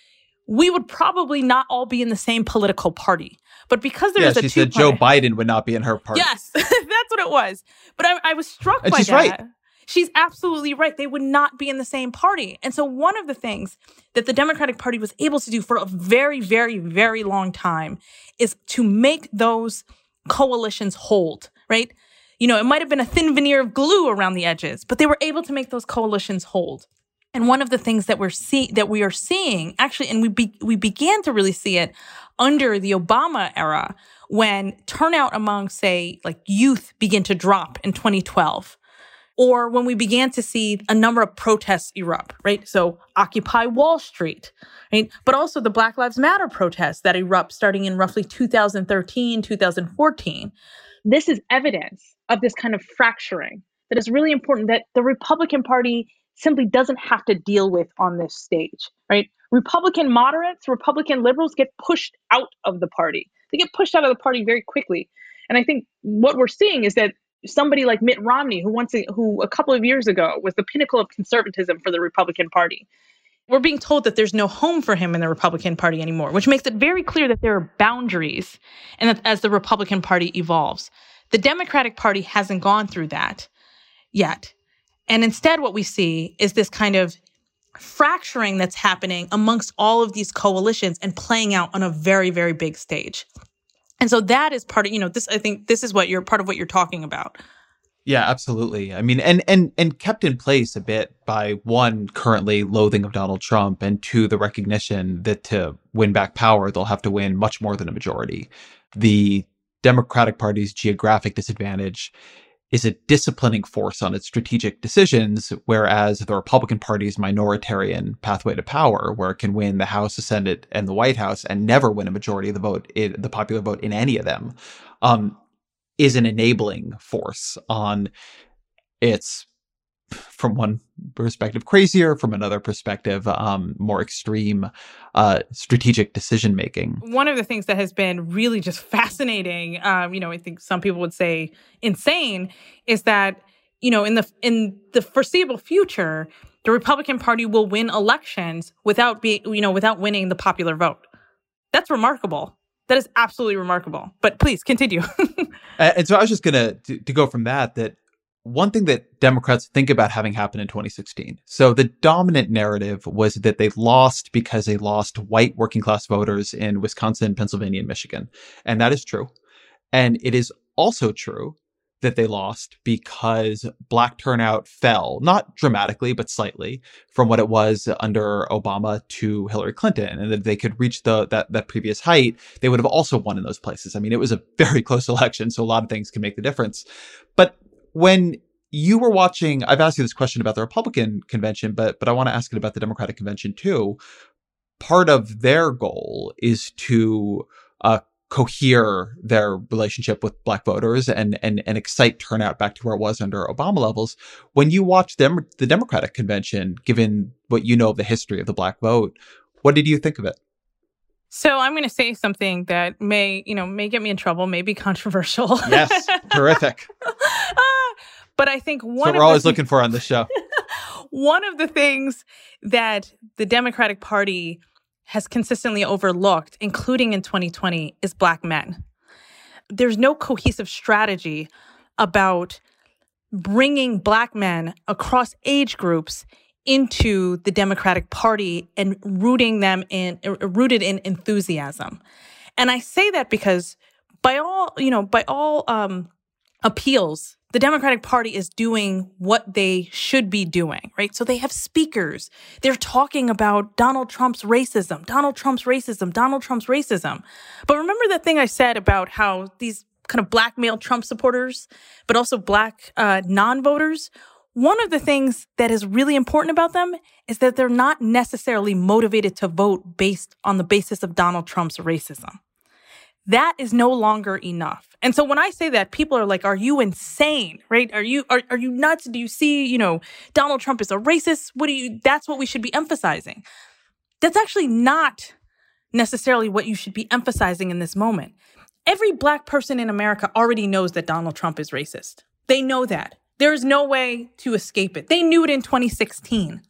we would probably not all be in the same political party. But because there yeah, is a two-party... Yeah, she said Joe Biden would not be in her party. Yes, that's what it was. But I, I was struck and by she's that. She's right. She's absolutely right. They would not be in the same party. And so one of the things that the Democratic Party was able to do for a very, very, very long time is to make those coalitions hold, right? You know, it might have been a thin veneer of glue around the edges, but they were able to make those coalitions hold. And one of the things that we're see that we are seeing actually, and we be- we began to really see it under the Obama era, when turnout among, say, like youth began to drop in twenty twelve, or when we began to see a number of protests erupt, right? So Occupy Wall Street, right? But also the Black Lives Matter protests that erupt starting in roughly two thousand thirteen, two thousand fourteen. This is evidence of this kind of fracturing that is really important that the Republican Party simply doesn't have to deal with on this stage, right? Republican moderates, Republican liberals get pushed out of the party. They get pushed out of the party very quickly. And I think what we're seeing is that somebody like Mitt Romney, who once, who a couple of years ago was the pinnacle of conservatism for the Republican Party, we're being told that there's no home for him in the Republican Party anymore, which makes it very clear that there are boundaries and that as the Republican Party evolves. The Democratic Party hasn't gone through that yet. And instead, what we see is this kind of fracturing that's happening amongst all of these coalitions and playing out on a very, very big stage. And so that is part of, you know, this, I think this is what you're part of what you're talking about. Yeah, absolutely. I mean, and and and kept in place a bit by one, currently loathing of Donald Trump, and two, the recognition that to win back power, they'll have to win much more than a majority. The Democratic Party's geographic disadvantage is a disciplining force on its strategic decisions, whereas the Republican Party's minoritarian pathway to power, where it can win the House, the Senate, and the White House, and never win a majority of the vote, in, the popular vote in any of them, um, is an enabling force on its, from one perspective, crazier, from another perspective, um, more extreme uh, strategic decision-making. One of the things that has been really just fascinating, um, you know, I think some people would say insane, is that, you know, in the in the foreseeable future, the Republican Party will win elections without be, you know, without winning the popular vote. That's remarkable. That is absolutely remarkable. But please continue. and, and so I was just going to to go from that, that one thing that Democrats think about having happened in twenty sixteen. So the dominant narrative was that they lost because they lost white working class voters in Wisconsin, Pennsylvania, and Michigan. And that is true. And it is also true that they lost because Black turnout fell, not dramatically, but slightly, from what it was under Obama to Hillary Clinton. And if they could reach the that, that previous height, they would have also won in those places. I mean, it was a very close election, so a lot of things can make the difference. But when you were watching, I've asked you this question about the Republican convention, but but I want to ask it about the Democratic convention too. Part of their goal is to uh, cohere their relationship with Black voters and and and excite turnout back to where it was under Obama levels. When you watch them, the Democratic convention, given what you know of the history of the Black vote, what did you think of it? So I'm going to say something that may, you know, may get me in trouble, may be controversial. Yes, terrific. uh, But I think one so we're of always the, looking for on the show. One of the things that the Democratic Party has consistently overlooked, including in twenty twenty, is Black men. There's no cohesive strategy about bringing Black men across age groups into the Democratic Party and rooting them in uh, rooted in enthusiasm. And I say that because by all, you know, by all um, appeals, the Democratic Party is doing what they should be doing, right? So they have speakers. They're talking about Donald Trump's racism, Donald Trump's racism, Donald Trump's racism. But remember that thing I said about how these kind of Black male Trump supporters, but also Black uh, non-voters, one of the things that is really important about them is that they're not necessarily motivated to vote based on the basis of Donald Trump's racism. That is no longer enough. And so when I say that, people are like, are you insane, right? Are you are, are you nuts? Do you see, you know, Donald Trump is a racist? What do you, that's what we should be emphasizing. That's actually not necessarily what you should be emphasizing in this moment. Every Black person in America already knows that Donald Trump is racist. They know that. There is no way to escape it. They knew it in twenty sixteen.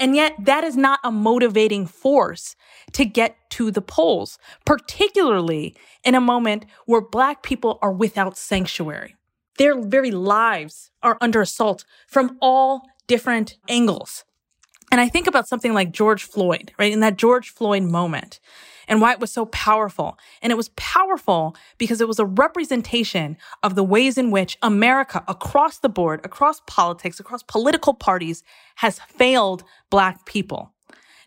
And yet that is not a motivating force to get to the polls, particularly in a moment where Black people are without sanctuary. Their very lives are under assault from all different angles. And I think about something like George Floyd, right? In that George Floyd moment and why it was so powerful. And it was powerful because it was a representation of the ways in which America across the board, across politics, across political parties has failed Black people.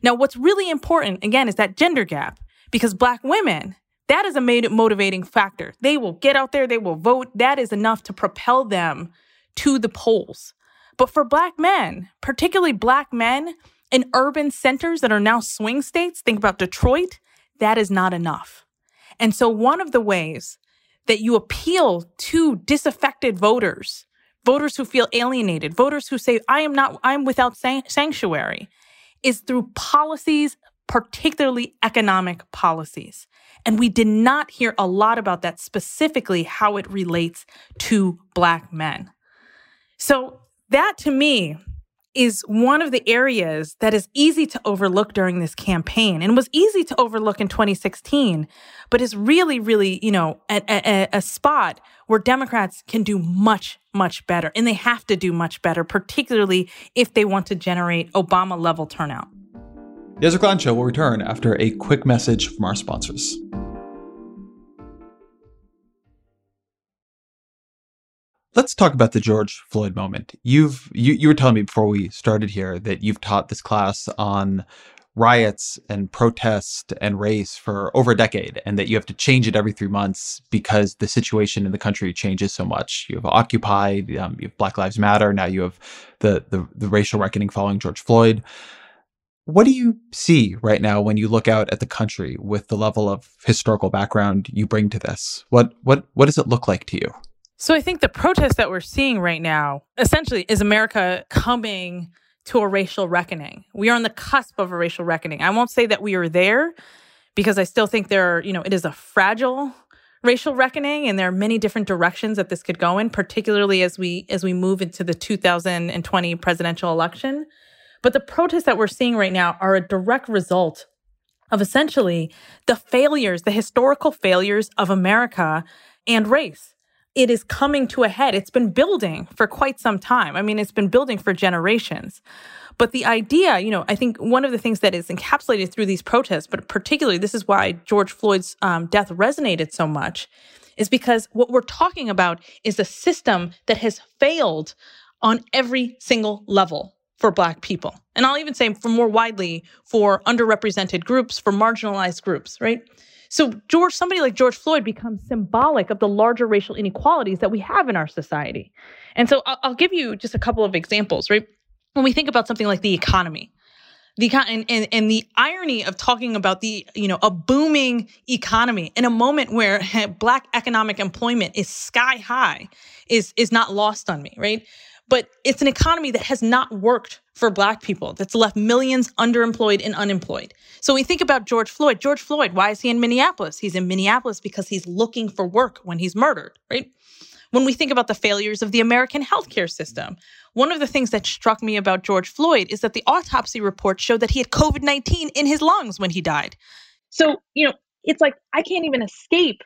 Now, what's really important, again, is that gender gap, because Black women, that is a motivating factor. They will get out there, they will vote. That is enough to propel them to the polls. But for Black men, particularly Black men in urban centers that are now swing states, think about Detroit, that is not enough. And so one of the ways that you appeal to disaffected voters, voters who feel alienated, voters who say, I am not, I'm without sanctuary, is through policies, particularly economic policies. And we did not hear a lot about that, specifically how it relates to Black men. So that, to me, is one of the areas that is easy to overlook during this campaign and was easy to overlook in twenty sixteen, but is really, really, you know, a, a, a spot where Democrats can do much, much better. And they have to do much better, particularly if they want to generate Obama-level turnout. The Ezra Klein Show will return after a quick message from our sponsors. Let's talk about the George Floyd moment. You've you, you were telling me before we started here that you've taught this class on riots and protest and race for over a decade, and that you have to change it every three months because the situation in the country changes so much. You have Occupy, um, you have Black Lives Matter, now you have the, the the racial reckoning following George Floyd. What do you see right now when you look out at the country with the level of historical background you bring to this? What what what does it look like to you? So I think the protest that we're seeing right now essentially is America coming to a racial reckoning. We are on the cusp of a racial reckoning. I won't say that we are there because I still think there are, you know, it is a fragile racial reckoning and there are many different directions that this could go in, particularly as we as we move into the two thousand twenty presidential election. But the protests that we're seeing right now are a direct result of essentially the failures, the historical failures of America and race. It is coming to a head. It's been building for quite some time. I mean, it's been building for generations. But the idea, you know, I think one of the things that is encapsulated through these protests, but particularly this is why George Floyd's um, death resonated so much, is because what we're talking about is a system that has failed on every single level for Black people. And I'll even say for more widely, for underrepresented groups, for marginalized groups, right? So George, somebody like George Floyd becomes symbolic of the larger racial inequalities that we have in our society. And so I'll, I'll give you just a couple of examples, right? When we think about something like the economy, the and, and, and the irony of talking about the, you know, a booming economy in a moment where Black economic employment is sky high is, is not lost on me, right? But it's an economy that has not worked for Black people, that's left millions underemployed and unemployed. So we think about George Floyd. George Floyd, why is he in Minneapolis? He's in Minneapolis because he's looking for work when he's murdered, right? when we think about the failures of the American healthcare system. One of the things that struck me about George Floyd is that the autopsy report showed that he had COVID nineteen in his lungs when he died. So, you know, it's like, I can't even escape,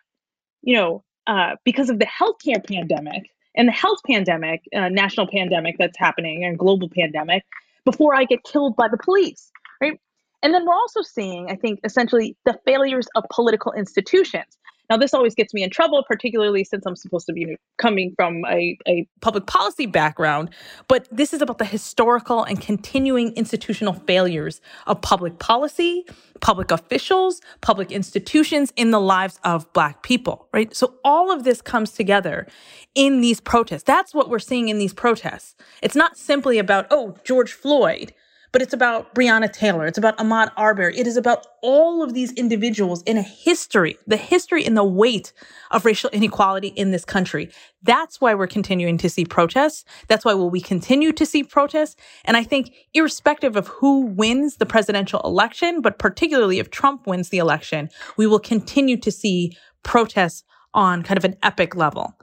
you know, uh, because of the healthcare pandemic and the health pandemic, uh, national pandemic that's happening and global pandemic before I get killed by the police, right? And then we're also seeing, I think, essentially the failures of political institutions. Now, this always gets me in trouble, particularly since I'm supposed to be coming from a, a public policy background. But this is about the historical and continuing institutional failures of public policy, public officials, public institutions in the lives of Black people, right? So all of this comes together in these protests. That's what we're seeing in these protests. It's not simply about, oh, George Floyd, but it's about Breonna Taylor. It's about Ahmaud Arbery. It is about all of these individuals in a history, the history and the weight of racial inequality in this country. That's why we're continuing to see protests. That's why will we continue to see protests. And I think irrespective of who wins the presidential election, but particularly if Trump wins the election, we will continue to see protests on kind of an epic level.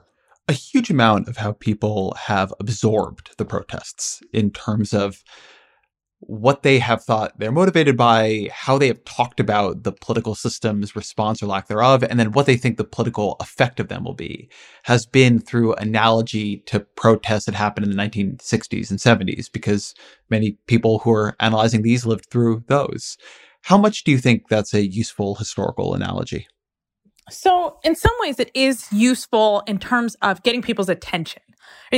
A huge amount of how people have absorbed the protests in terms of what they have thought they're motivated by, how they have talked about the political system's response or lack thereof, and then what they think the political effect of them will be, has been through analogy to protests that happened in the nineteen sixties and seventies, because many people who are analyzing these lived through those. How much do you think that's a useful historical analogy? So in some ways, it is useful in terms of getting people's attention.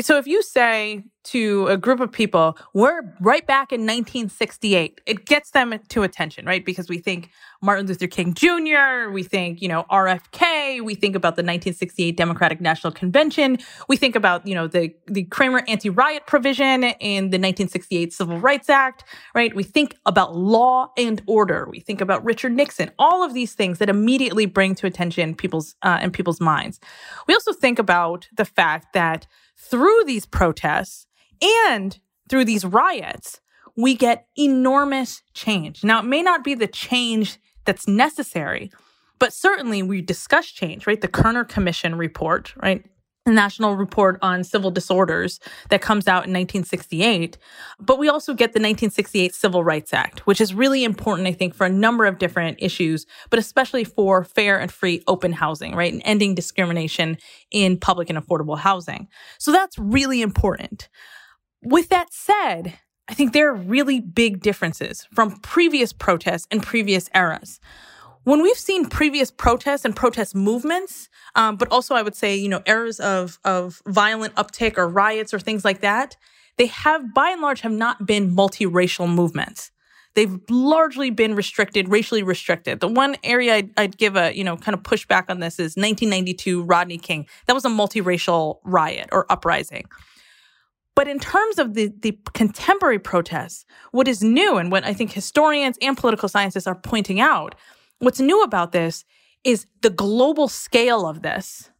So if you say to a group of people, we're right back in nineteen sixty-eight, it gets them to attention, right? Because we think Martin Luther King Junior, we think, you know, R F K, we think about the nineteen sixty-eight Democratic National Convention, we think about, you know, the, the Kramer anti-riot provision in the nineteen sixty-eight Civil Rights Act, right? We think about law and order. We think about Richard Nixon, all of these things that immediately bring to attention people's uh, and people's minds. We also think about the fact that through these protests and through these riots, we get enormous change. Now, it may not be the change that's necessary, but certainly we discuss change, right? The Kerner Commission report, right? The National Report on Civil Disorders that comes out in nineteen sixty-eight. But we also get the nineteen sixty-eight Civil Rights Act, which is really important, I think, for a number of different issues, but especially for fair and free open housing, right? And ending discrimination in public and affordable housing. So that's really important. With that said, I think there are really big differences from previous protests and previous eras. When we've seen previous protests and protest movements, um, but also I would say, you know, eras of of violent uptick or riots or things like that, they have, by and large, have not been multiracial movements. They've largely been restricted, racially restricted. The one area I'd, I'd give a, you know, kind of pushback on this is nineteen ninety-two Rodney King. That was a multiracial riot or uprising. But in terms of the, the contemporary protests, what is new and what I think historians and political scientists are pointing out, what's new about this is the global scale of this,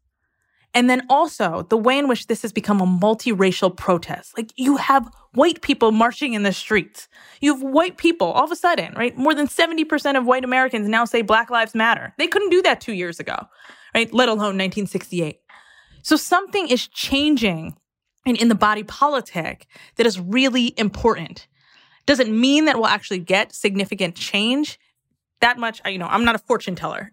and then also the way in which this has become a multiracial protest. Like, you have white people marching in the streets. You have white people all of a sudden, right? More than seventy percent of white Americans now say Black Lives Matter. They couldn't do that two years ago, right? Let alone nineteen sixty-eight. So something is changing in, in the body politic that is really important. Doesn't mean that we'll actually get significant change. That much, you know, I'm not a fortune teller,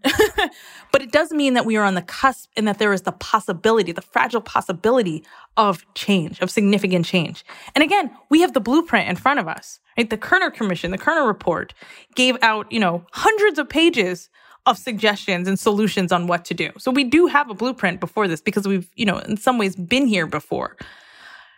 but it does mean that we are on the cusp and that there is the possibility, the fragile possibility of change, of significant change. And again, we have the blueprint in front of us, right? The Kerner Commission, the Kerner Report gave out, you know, hundreds of pages of suggestions and solutions on what to do. So we do have a blueprint before this because we've, you know, in some ways been here before,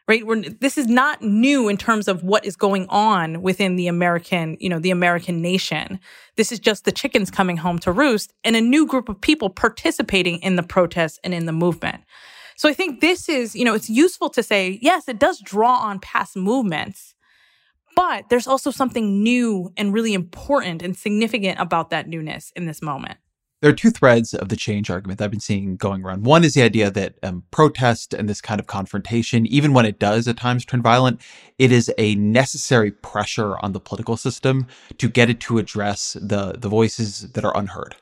right? We're, this is not new in terms of what is going on within the American, you know, the American nation. This is just the chickens coming home to roost and a new group of people participating in the protests and in the movement. So I think this is, you know, it's useful to say, yes, it does draw on past movements, but there's also something new and really important and significant about that newness in this moment. There are two threads of the change argument that I've been seeing going around. One is the idea that um, protest and this kind of confrontation, even when it does at times turn violent, it is a necessary pressure on the political system to get it to address the, the voices that are unheard.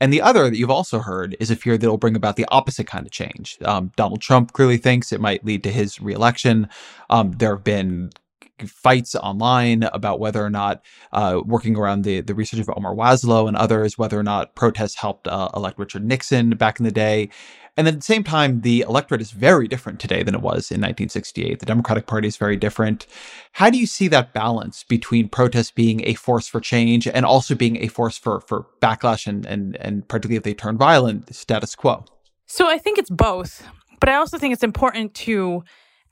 And the other that you've also heard is a fear that will bring about the opposite kind of change. Um, Donald Trump clearly thinks it might lead to his reelection. Um, there have been fights online about whether or not, uh, working around the, the research of Omar Waslow and others, whether or not protests helped uh, elect Richard Nixon back in the day. And at the same time, the electorate is very different today than it was in nineteen sixty-eight. The Democratic Party is very different. How do you see that balance between protests being a force for change and also being a force for for backlash and, and, and particularly if they turn violent, status quo? So I think it's both. But I also think it's important to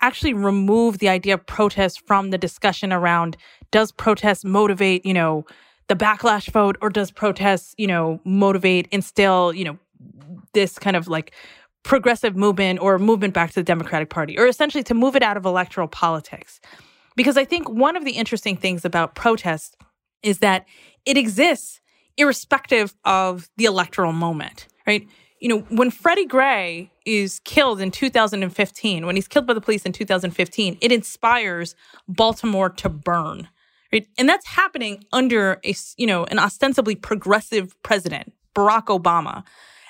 actually remove the idea of protest from the discussion around, does protest motivate, you know, the backlash vote, or does protest, you know, motivate, instill, you know, this kind of like progressive movement or movement back to the Democratic Party, or essentially to move it out of electoral politics. Because I think one of the interesting things about protest is that it exists irrespective of the electoral moment, right? You know, when Freddie Gray is killed in two thousand fifteen, when he's killed by the police in two thousand fifteen, it inspires Baltimore to burn, right? And that's happening under a, you know, an ostensibly progressive president, Barack Obama.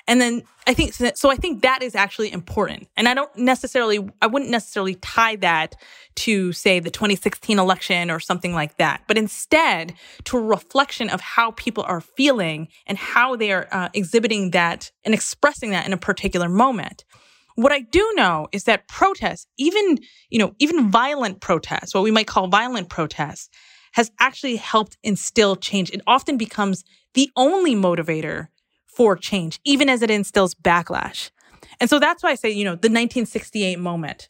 And then I think, so I think that is actually important. And I don't necessarily, I wouldn't necessarily tie that to, say, the twenty sixteen election or something like that, but instead to a reflection of how people are feeling and how they are uh, exhibiting that and expressing that in a particular moment. What I do know is that protests, even, you know, even violent protests, what we might call violent protests, has actually helped instill change. It often becomes the only motivator for change, even as it instills backlash. And so that's why I say, you know, the nineteen sixty-eight moment.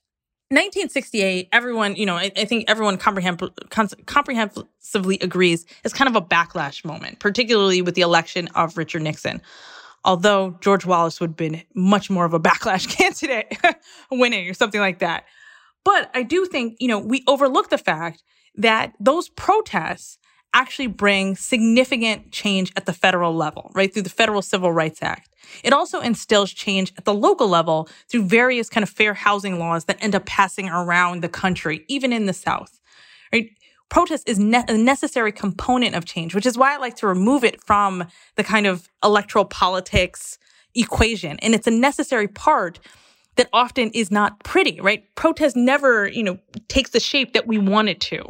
nineteen sixty-eight, everyone, you know, I, I think everyone comprehens- comprehensively agrees is kind of a backlash moment, particularly with the election of Richard Nixon. Although George Wallace would have been much more of a backlash candidate winning or something like that. But I do think, you know, we overlook the fact that those protests actually bring significant change at the federal level, right, through the Federal Civil Rights Act. It also instills change at the local level through various kind of fair housing laws that end up passing around the country, even in the South, right? Protest is ne- a necessary component of change, which is why I like to remove it from the kind of electoral politics equation. And it's a necessary part that often is not pretty, right? Protest never, you know, takes the shape that we want it to.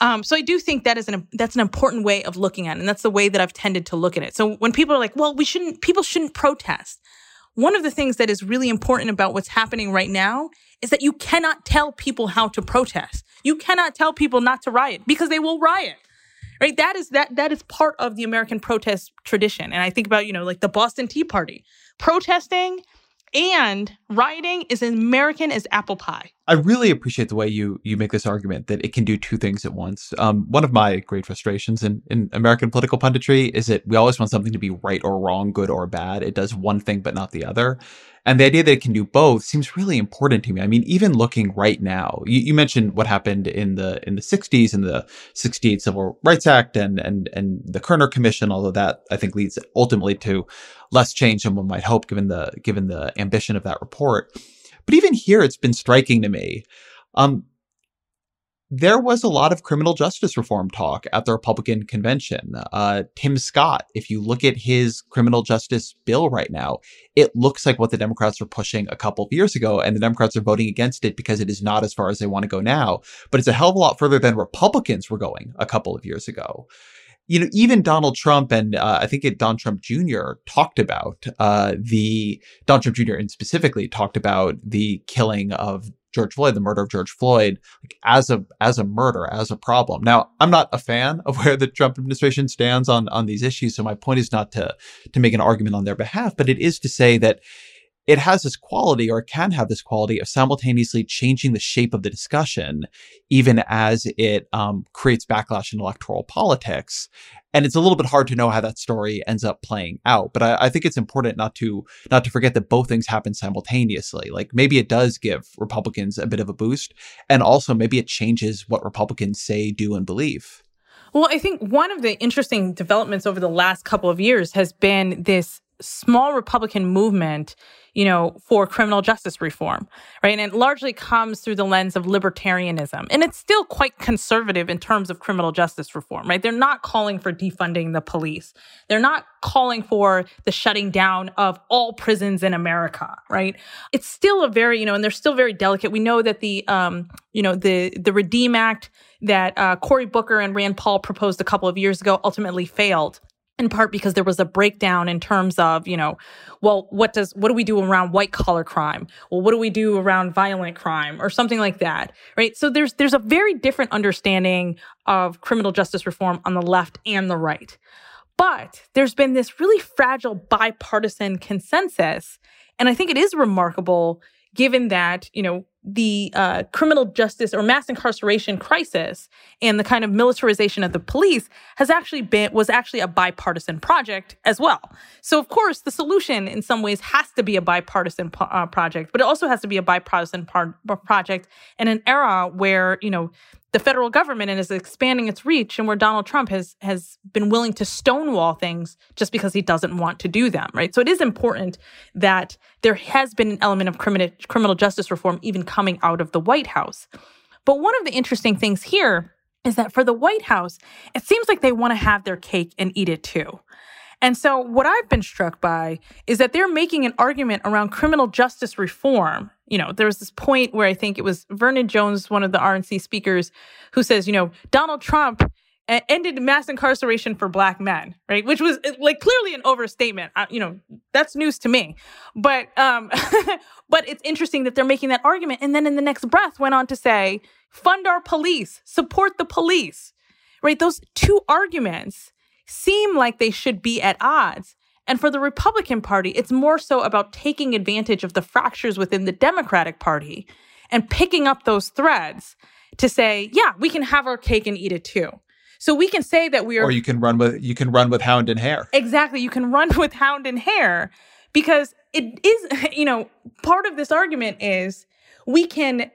Um, so I do think that is an that's an important way of looking at it, and that's the way that I've tended to look at it. So when people are like, well, we shouldn't, people shouldn't protest. One of the things that is really important about what's happening right now is that you cannot tell people how to protest. You cannot tell people not to riot because they will riot, right? That is that that is part of the American protest tradition. And I think about, you know, like the Boston Tea Party. Protesting and rioting is as American as apple pie. I really appreciate the way you you make this argument that it can do two things at once. Um, one of my great frustrations in, in American political punditry is that we always want something to be right or wrong, good or bad. It does one thing, but not the other. And the idea that it can do both seems really important to me. I mean, even looking right now, you, you mentioned what happened in the in the sixties and the sixty-eight Civil Rights Act and and and the Kerner Commission, although that I think leads ultimately to less change than one might hope given the given the ambition of that report. But even here, it's been striking to me. Um, there was a lot of criminal justice reform talk at the Republican convention. Uh, Tim Scott, if you look at his criminal justice bill right now, it looks like what the Democrats were pushing a couple of years ago, and the Democrats are voting against it because it is not as far as they want to go now. But it's a hell of a lot further than Republicans were going a couple of years ago. You know, even Donald Trump and uh, I think it, Donald Trump Junior talked about uh, the Donald Trump Junior and specifically talked about the killing of George Floyd, the murder of George Floyd, like, as a as a murder, as a problem. Now, I'm not a fan of where the Trump administration stands on on these issues. So my point is not to to make an argument on their behalf, but it is to say that it has this quality, or it can have this quality, of simultaneously changing the shape of the discussion, even as it um, creates backlash in electoral politics. And it's a little bit hard to know how that story ends up playing out. But I, I think it's important not to not to forget that both things happen simultaneously. Like, maybe it does give Republicans a bit of a boost, and also maybe it changes what Republicans say, do, and believe. Well, I think one of the interesting developments over the last couple of years has been this small Republican movement, you know, for criminal justice reform, right? And it largely comes through the lens of libertarianism. And it's still quite conservative in terms of criminal justice reform, right? They're not calling for defunding the police. They're not calling for the shutting down of all prisons in America, right? It's still a very, you know, and they're still very delicate. We know that the, um, you know, the the Redeem Act that uh, Cory Booker and Rand Paul proposed a couple of years ago ultimately failed, in part because there was a breakdown in terms of, you know, well, what does what do we do around white collar crime? Well, what do we do around violent crime or something like that, right? So there's there's a very different understanding of criminal justice reform on the left and the right. But there's been this really fragile bipartisan consensus, and I think it is remarkable given that, you know, the uh, criminal justice or mass incarceration crisis and the kind of militarization of the police has actually been, was actually a bipartisan project as well. So, of course, the solution in some ways has to be a bipartisan po- uh, project, but it also has to be a bipartisan par- project in an era where, you know, the federal government is expanding its reach and where Donald Trump has has been willing to stonewall things just because he doesn't want to do them, right? So it is important that there has been an element of criminal criminal justice reform even coming out of the White House. But one of the interesting things here is that for the White House, it seems like they want to have their cake and eat it too. And so what I've been struck by is that they're making an argument around criminal justice reform. You know, there was this point where I think it was Vernon Jones, one of the R N C speakers, who says, you know, Donald Trump ended mass incarceration for black men, right? Which was like clearly an overstatement. I, you know, that's news to me. But um, but it's interesting that they're making that argument. And then in the next breath went on to say, fund our police, support the police, right? Those two arguments seem like they should be at odds. And for the Republican Party, it's more so about taking advantage of the fractures within the Democratic Party and picking up those threads to say, yeah, we can have our cake and eat it too. So we can say that we are... Or you can run with you can run with hound and hare. Exactly. You can run with hound and hare because it is, you know, part of this argument is we can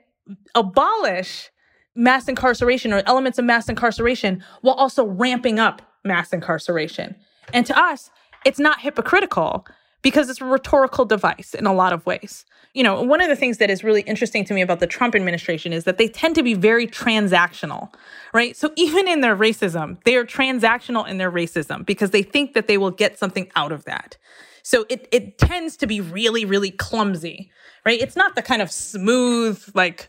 abolish mass incarceration or elements of mass incarceration while also ramping up mass incarceration. And to us, it's not hypocritical because it's a rhetorical device in a lot of ways. You know, one of the things that is really interesting to me about the Trump administration is that they tend to be very transactional, right? So even in their racism, they are transactional in their racism because they think that they will get something out of that. So it it tends to be really, really clumsy, right? It's not the kind of smooth, like,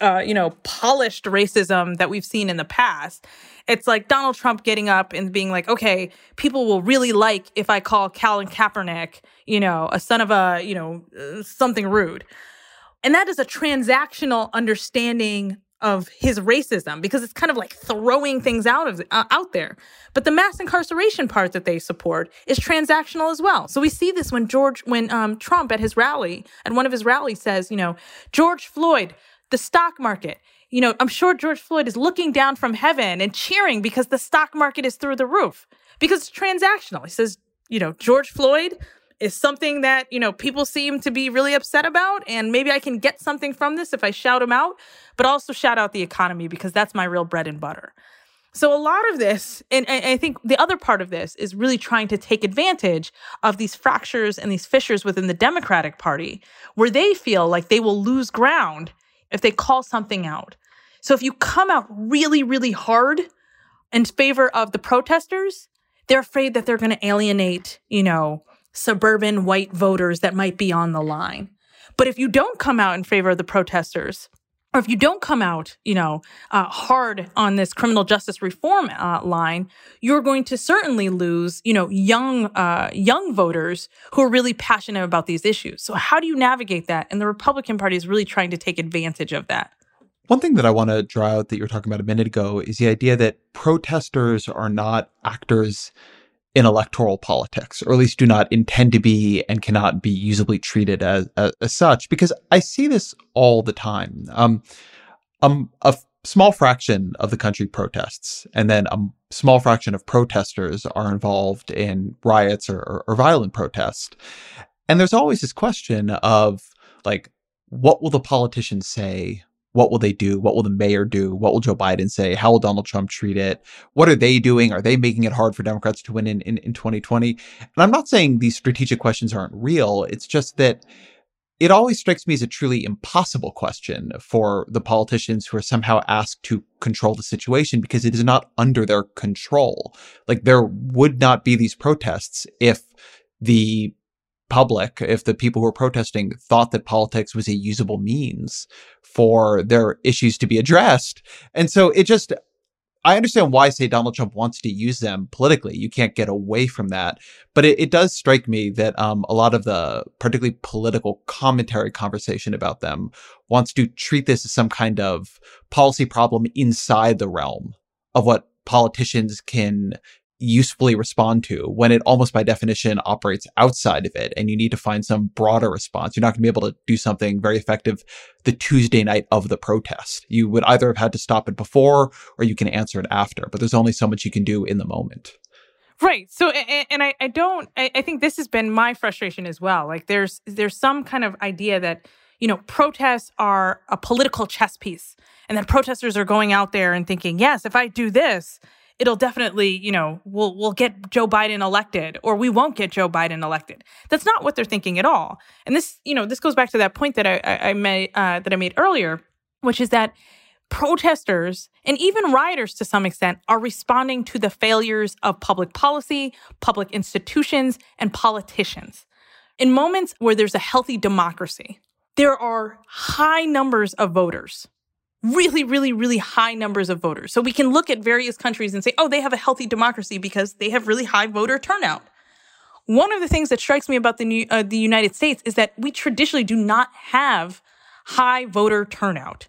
Uh, you know, polished racism that we've seen in the past. It's like Donald Trump getting up and being like, okay, people will really like if I call Colin Kaepernick, you know, a son of a, you know, something rude. And that is a transactional understanding of his racism because it's kind of like throwing things out of uh, out there. But the mass incarceration part that they support is transactional as well. So we see this when George, when um, Trump at his rally, at one of his rallies says, you know, George Floyd, the stock market, you know, I'm sure George Floyd is looking down from heaven and cheering because the stock market is through the roof because it's transactional. He says, you know, George Floyd is something that, you know, people seem to be really upset about. And maybe I can get something from this if I shout him out, but also shout out the economy because that's my real bread and butter. So a lot of this, and I think the other part of this is really trying to take advantage of these fractures and these fissures within the Democratic Party where they feel like they will lose ground if they call something out. So if you come out really, really hard in favor of the protesters, they're afraid that they're going to alienate, you know, suburban white voters that might be on the line. But if you don't come out in favor of the protesters, or if you don't come out, you know, uh, hard on this criminal justice reform uh, line, you're going to certainly lose, you know, young uh, young voters who are really passionate about these issues. So how do you navigate that? And the Republican Party is really trying to take advantage of that. One thing that I want to draw out that you were talking about a minute ago is the idea that protesters are not actors in electoral politics, or at least do not intend to be and cannot be usably treated as, as, as such, because I see this all the time. Um, um, a f- small fraction of the country protests, and then a small fraction of protesters are involved in riots or, or, or violent protest. And there's always this question of, like, what will the politicians say What will they do? What will the mayor do? What will Joe Biden say? How will Donald Trump treat it? What are they doing? Are they making it hard for Democrats to win in, in, in twenty twenty? And I'm not saying these strategic questions aren't real. It's just that it always strikes me as a truly impossible question for the politicians who are somehow asked to control the situation, because it is not under their control. Like, there would not be these protests if the public, if the people who were protesting thought that politics was a usable means for their issues to be addressed. And so it just, I understand why, say, Donald Trump wants to use them politically. You can't get away from that. But it, it does strike me that um, a lot of the particularly political commentary conversation about them wants to treat this as some kind of policy problem inside the realm of what politicians can usefully respond to, when it almost by definition operates outside of it, and you need to find some broader response. You're not going to be able to do something very effective the Tuesday night of the protest. You would either have had to stop it before, or you can answer it after, but there's only so much you can do in the moment. Right. So, and, and I, I don't, I, I think this has been my frustration as well. Like, there's, there's some kind of idea that, you know, protests are a political chess piece, and then protesters are going out there and thinking, yes, if I do this, it'll definitely, you know, we'll we'll get Joe Biden elected, or we won't get Joe Biden elected. That's not what they're thinking at all. And this, you know, this goes back to that point that I, I, I made uh, that I made earlier, which is that protesters and even rioters, to some extent, are responding to the failures of public policy, public institutions, and politicians. In moments where there's a healthy democracy, there are high numbers of voters. Really, really, really high numbers of voters. So we can look at various countries and say, oh, they have a healthy democracy because they have really high voter turnout. One of the things that strikes me about the new, uh, the United States is that we traditionally do not have high voter turnout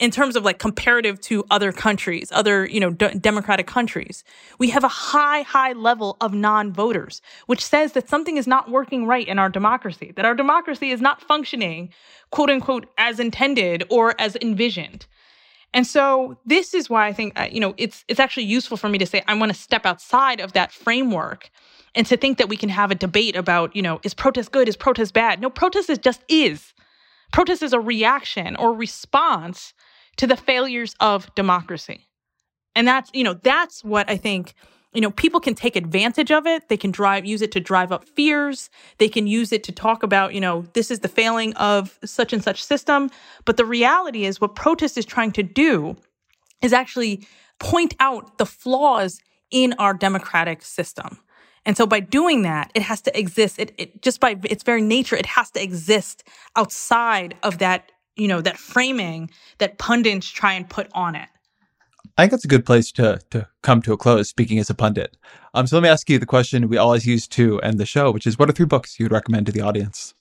in terms of, like, comparative to other countries, other, you know, d- democratic countries. We have a high, high level of non-voters, which says that something is not working right in our democracy, that our democracy is not functioning, quote unquote, as intended or as envisioned. And so this is why I think, you know, it's it's actually useful for me to say I want to step outside of that framework and to think that we can have a debate about, you know, is protest good? Is protest bad? No, protest is just is. Protest is a reaction or response to the failures of democracy. And that's, you know, that's what I think, you know, people can take advantage of it. They can drive, use it to drive up fears. They can use it to talk about, you know, this is the failing of such and such system. But the reality is what protest is trying to do is actually point out the flaws in our democratic system. And so by doing that, it has to exist. It, it just by its very nature, it has to exist outside of that, you know, that framing that pundits try and put on it. I think that's a good place to to come to a close, speaking as a pundit. Um, so let me ask you the question we always use to end the show, which is, what are three books you would recommend to the audience?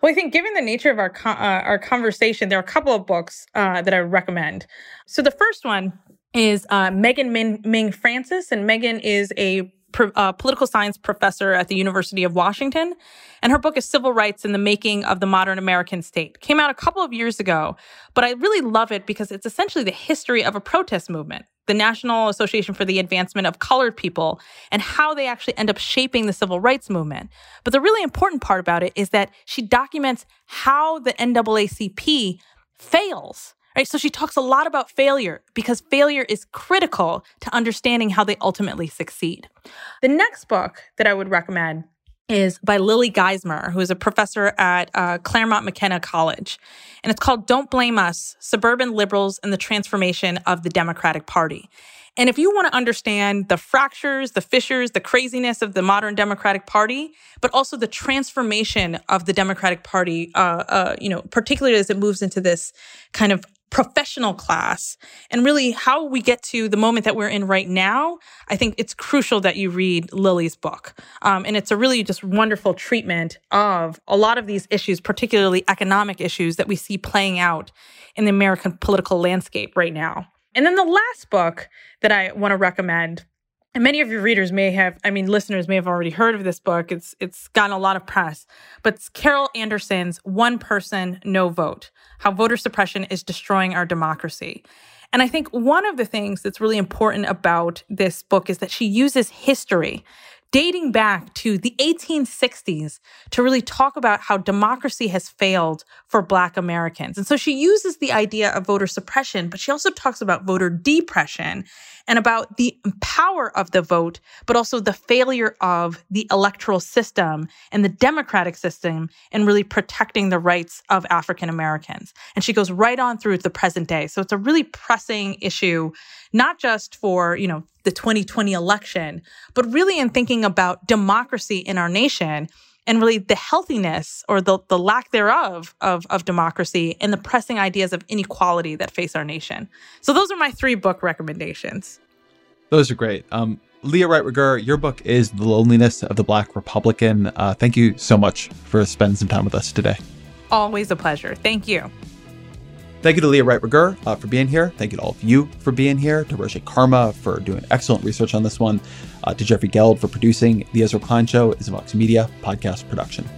Well, I think given the nature of our co- uh, our conversation, there are a couple of books uh, that I would recommend. So the first one is uh, Megan Min- Ming Francis, and Megan is a pro- uh, political science professor at the University of Washington, and her book is Civil Rights and the Making of the Modern American State. Came out a couple of years ago, but I really love it because it's essentially the history of a protest movement, the National Association for the Advancement of Colored People, and how they actually end up shaping the civil rights movement. But the really important part about it is that she documents how the N double A C P fails. Right? So she talks a lot about failure because failure is critical to understanding how they ultimately succeed. The next book that I would recommend is by Lily Geismer, who is a professor at uh, Claremont McKenna College. And it's called Don't Blame Us, Suburban Liberals and the Transformation of the Democratic Party. And if you want to understand the fractures, the fissures, the craziness of the modern Democratic Party, but also the transformation of the Democratic Party, uh, uh, you know, particularly as it moves into this kind of professional class, and really how we get to the moment that we're in right now, I think it's crucial that you read Lily's book. Um, and it's a really just wonderful treatment of a lot of these issues, particularly economic issues that we see playing out in the American political landscape right now. And then the last book that I want to recommend, and many of your readers may have, I mean, listeners may have already heard of this book. It's it's gotten a lot of press, but it's Carol Anderson's One Person, No Vote, How Voter Suppression is Destroying Our Democracy. And I think one of the things that's really important about this book is that she uses history dating back to the eighteen sixties to really talk about how democracy has failed for Black Americans. And so she uses the idea of voter suppression, but she also talks about voter depression and about the power of the vote, but also the failure of the electoral system and the democratic system in really protecting the rights of African Americans. And she goes right on through the present day. So it's a really pressing issue, not just for, you know, the twenty twenty election, but really in thinking about democracy in our nation and really the healthiness or the, the lack thereof of, of democracy and the pressing ideas of inequality that face our nation. So those are my three book recommendations. Those are great. Um, Leah Wright Rigueur, your book is The Loneliness of the Black Republican. Uh, thank you so much for spending some time with us today. Always a pleasure. Thank you. Thank you to Leah Wright Rigueur uh, for being here. Thank you to all of you for being here, to Roshi Karma for doing excellent research on this one, uh, to Jeffrey Geld for producing The Ezra Klein Show is a Vox Media podcast production.